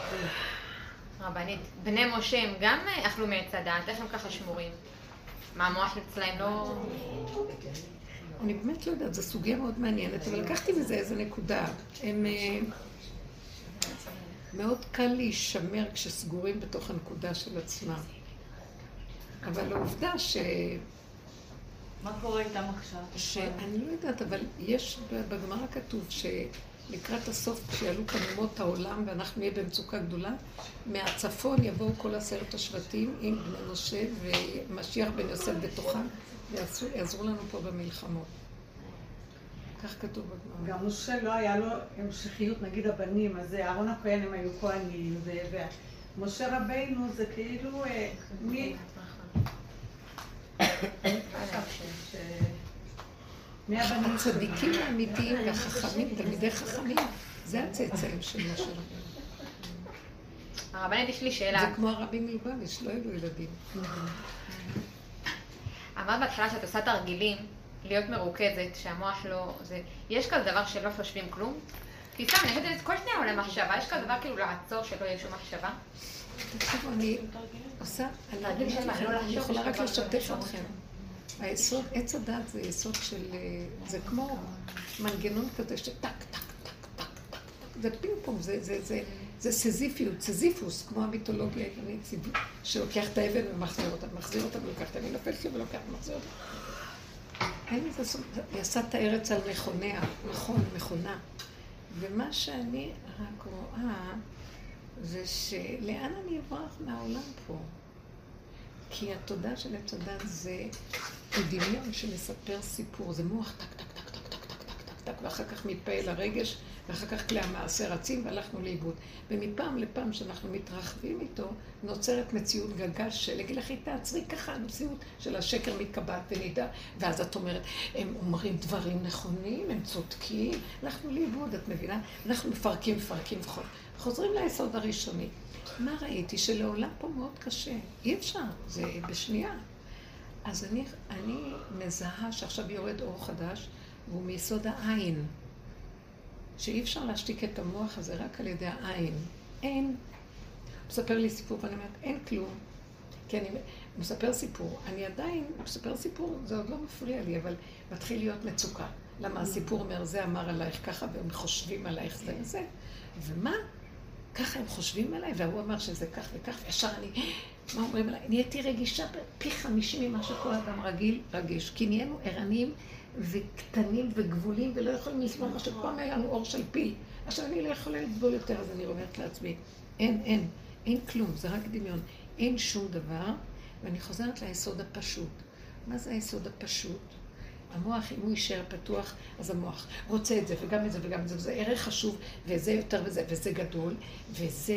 הרבנית, בני משה הם גם אכלו מעצדה, איך הם ככה שמורים? מה המוח אצלהם לא... אני באמת לא יודעת, זו סוגיה מאוד מעניינת, אבל לקחתי מזה איזו נקודה. הם מאוד קל להישמר כשסגורים בתוך הנקודה של עצמם. אבל העובדה ש... מה קורה איתם עכשיו? שאני לא יודעת, אבל יש בגמרא כתוב שלקראת הסוף כשיעלו כמומות העולם ואנחנו נהיה במצוקה גדולה, מהצפון יבואו כל 10 השבטים עם בני משה ומשיח בן יוסף בתוכם. יעזרו לנו פה במלחמות. כך כתוב בגמרא. גם משה לא היה לו המשכיות, נגיד הבנים, אז אהרון הכהן הם היו כהנים, ומשה רבינו זה כאילו מי... הצדיקים האמיתיים והחכמים, תלמידי חכמים, זה הצאצאים של משה רבינו. הרבנית, יש לי שאלה. זה כמו הרבי מלובביץ', לא היו ילדים. אמרת בהתחלה שאת עושה תרגילים להיות מרוכזת, שהמוח לא... זה... יש כזה דבר שלא חושבים כלום? כי סתם, אני חושבת את כל שנייה עולה מחשבה, יש כזה דבר כאילו לעצור שלא יהיה שום מחשבה? תקשיבו, אני עושה... אני יכולה רק לשתף אתכם. היסוד, עץ הדת זה יסוד של, זה כמו מנגנון כזה שטק, טק, טק, טק, טק, זה פינפום, זה סזיפיות, סזיפוס, כמו המיתולוגיה היוונית, שלוקח את האבן ומחזיר אותה, מחזיר אותה ולוקח את האבן, נופל שלי ולוקח ומחזיר אותה. אין לזה סוף, יסד את הארץ על מכוניה, מכון, מכונה. ומה שאני רק רואה, זה שלאן אני אברח מהעולם פה? כי התודעה של התודעה זה דמיון שמספר סיפור, זה מוח טק טק טק טק טק טק טק טק טק, ואחר כך מפה אל הרגש, ואחר כך כלי המעשה רצים והלכנו לאיבוד. ומפעם לפעם שאנחנו מתרחבים איתו, נוצרת מציאות גגש של, להגיד לך, תעצרי ככה, המציאות של השקר מתקבעת ונידע, ואז את אומרת, הם אומרים דברים נכונים, הם צודקים, אנחנו לאיבוד, את מבינה? אנחנו מפרקים, מפרקים, חוזרים ליסוד הראשוני. מה ראיתי? שלעולם פה מאוד קשה. אי אפשר, זה בשנייה. אז אני מזהה שעכשיו יורד אור חדש, והוא מיסוד העין. שאי אפשר להשתיק את המוח הזה רק על ידי העין. אין. הוא מספר לי סיפור, ואני אומרת, אין כלום. כי אני מספר סיפור. אני עדיין מספר סיפור, זה עוד לא מפריע לי, אבל מתחיל להיות מצוקה. למה הסיפור אומר, זה אמר עלייך ככה, והם חושבים עלייך זה וזה. ומה? ככה הם חושבים עליי, והוא אמר שזה כך וכך, וישר אני, מה אומרים עליי? נהייתי רגישה פי 50 ממה שכל אדם רגיל, רגיש. כי נהיינו ערנים וקטנים וגבולים, ולא יכולים לסבור מה שפעם היה לנו אור של פיל. עכשיו אני לא יכולה לסבול יותר, אז אני אומרת לעצמי, אין כלום, זה רק דמיון. אין שום דבר, ואני חוזרת ליסוד הפשוט. מה זה היסוד הפשוט? המוח, אם הוא יישאר פתוח, אז המוח רוצה את זה, וגם את זה, וגם את זה, וזה ערך חשוב, וזה יותר וזה, וזה גדול, וזה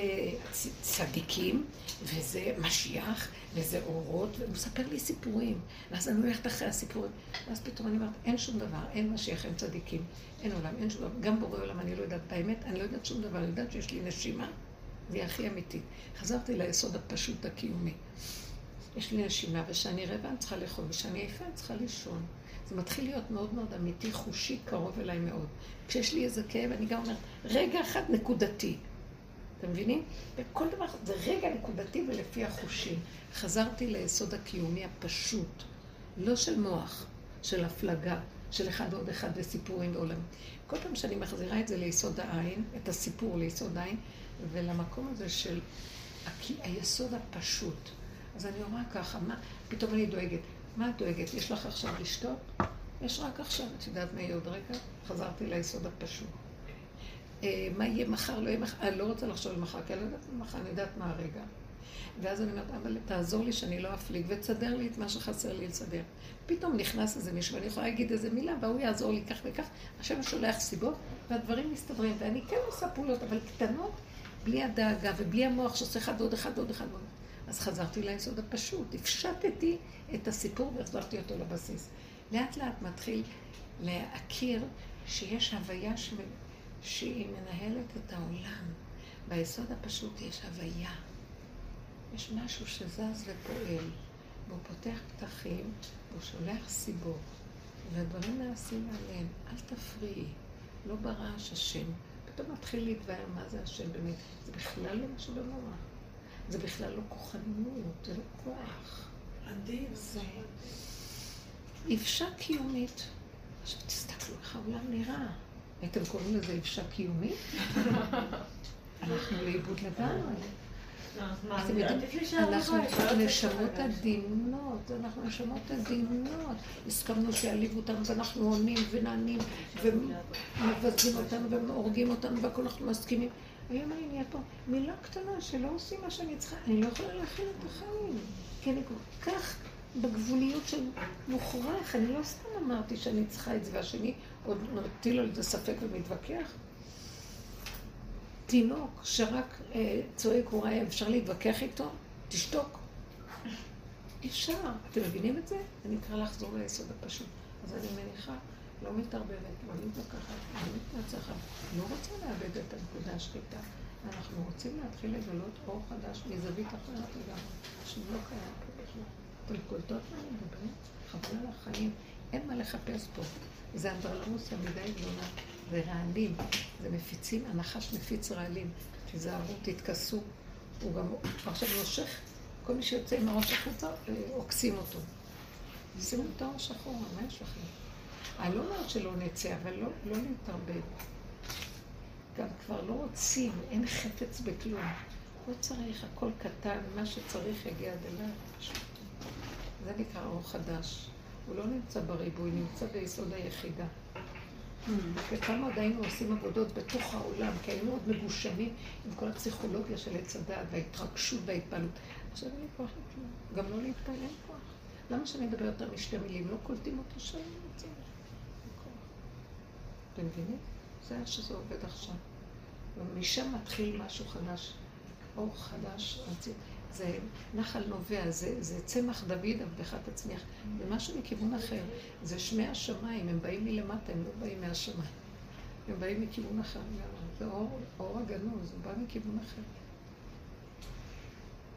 צדיקים, וזה משיח, וזה אורות, והוא מספר לי סיפורים, ואז אני הולכת אחרי הסיפורים, ואז פתאום אני אומרת, אין שום דבר, אין משיח, אין צדיקים, אין עולם, אין שום דבר, גם בורא עולם, אני לא יודעת באמת, אני לא יודעת שום דבר, אני יודעת שיש לי נשימה, והיא הכי אמיתית. חזרתי ליסוד הפשוט הקיומי. יש לי נשימה, ושאני רבע אני צריכה לאכול, ושאני עייפה אני צריכה לישון. זה מתחיל להיות מאוד מאוד אמיתי, חושי, קרוב אליי מאוד. כשיש לי איזה כאב, אני גם אומרת, רגע אחד נקודתי. אתם מבינים? וכל דבר, זה רגע נקודתי ולפי החושים. חזרתי ליסוד הקיומי הפשוט, לא של מוח, של הפלגה, של אחד עוד אחד וסיפורים בעולם. כל פעם שאני מחזירה את זה ליסוד העין, את הסיפור ליסוד העין, ולמקום הזה של היסוד הפשוט. אז אני אומר ככה, מה? פתאום אני דואגת. מה את דואגת? יש לך עכשיו לשתות? יש רק עכשיו, את יודעת מה יהיה עוד רגע? חזרתי ליסוד הפשוט. מה יהיה מחר? לא יהיה מחר? אני לא רוצה לחשוב על מחר, כי אני לא יודעת מה מחר, אני יודעת מה הרגע. ואז אני אומרת, אבל תעזור לי שאני לא אפליג, ותסדר לי את מה שחסר לי לסדר. פתאום נכנס איזה מישהו, אני יכולה להגיד איזה מילה, והוא יעזור לי כך וכך, השם שולח סיבות, והדברים מסתדרים. ואני כן עושה פעולות, אבל קטנות, בלי הדאגה ובלי המוח שעושה אחד עוד אחד עוד אחד. אז חזרתי ליסוד הפשוט, הפשטתי את הסיפור והחזרתי אותו לבסיס. לאט לאט מתחיל להכיר שיש הוויה שהיא מנהלת את העולם. ביסוד הפשוט יש הוויה. יש משהו שזז ופועל, והוא פותח פתחים, והוא שולח סיבות, והדברים נעשים עליהם. אל תפריעי, לא ברעש השם. פתאום מתחיל להתבהר מה זה השם באמת. זה בכלל לא משהו במורה. זה בכלל לא כוחניות, זה לא כוח. מדהים. זה איבשה קיומית. עכשיו תסתכלו איך העולם נראה. הייתם קוראים לזה איבשה קיומית? אנחנו לאיבוד לגמרי. אתם יודעים, אנחנו נשמות עדינות, אנחנו נשמות עדינות. הסכמנו שיעליבו אותנו ואנחנו עונים ונענים ומבזים אותנו ומהורגים אותנו והכל אנחנו מסכימים. היום אני נהיה פה מילה קטנה שלא עושים מה שאני צריכה, אני לא יכולה להכין את החיים. כי אני כל כך בגבוליות של מוכרח, אני לא סתם אמרתי שאני צריכה את זה, והשני עוד נטיל על זה ספק ומתווכח. תינוק שרק צועק הוא רעב, אפשר להתווכח איתו? תשתוק. אפשר. אתם מבינים את זה? אני אקרא לחזור ליסוד הפשוט. אז אני מניחה. לא מתערבבת, לא מתווכחת, לא מתנצחת, לא רוצה לאבד את הנקודה השחיטה. אנחנו רוצים להתחיל לגלות אור חדש מזווית אחרת לגמרי, שלא קיים פה בכלל. אתם קולטות מה אני מדברת? חבל על החיים, אין מה לחפש פה. זה אנדרלמוסיה מדי גדולה, זה רעלים, זה מפיצים, הנחש מפיץ רעלים. תיזהרו, תתכסו, הוא גם עכשיו נושך, כל מי שיוצא עם הראש החוצה, עוקסים אותו. זהו דור שחור, מה יש לכם? אני לא אומרת שלא נצא, אבל לא להתערבב. גם כבר לא רוצים, אין חפץ בכלום. לא צריך, הכל קטן, מה שצריך יגיע עד אליו. זה נקרא אור חדש. הוא לא נמצא בריבוי, נמצא ביסוד היחידה. וכמה עוד היינו עושים עבודות בתוך העולם, כי היינו עוד מגושמים עם כל הפסיכולוגיה של הצדה וההתרגשות וההתפעלות. עכשיו אין לי כוח לכלום, גם לא להתפעל, אין כוח. למה שאני אדבר יותר משתי מילים? לא קולטים אותו שאני רוצה. אתם מבינים? זה היה שזה עובד עכשיו. ומשם מתחיל משהו חדש, אור חדש, זה נחל נובע, זה צמח דוד, עבדך תצמיח. זה משהו מכיוון אחר. זה שמי השמיים, הם באים מלמטה, הם לא באים מהשמיים. הם באים מכיוון אחר. זה אור הגנוז, הוא בא מכיוון אחר.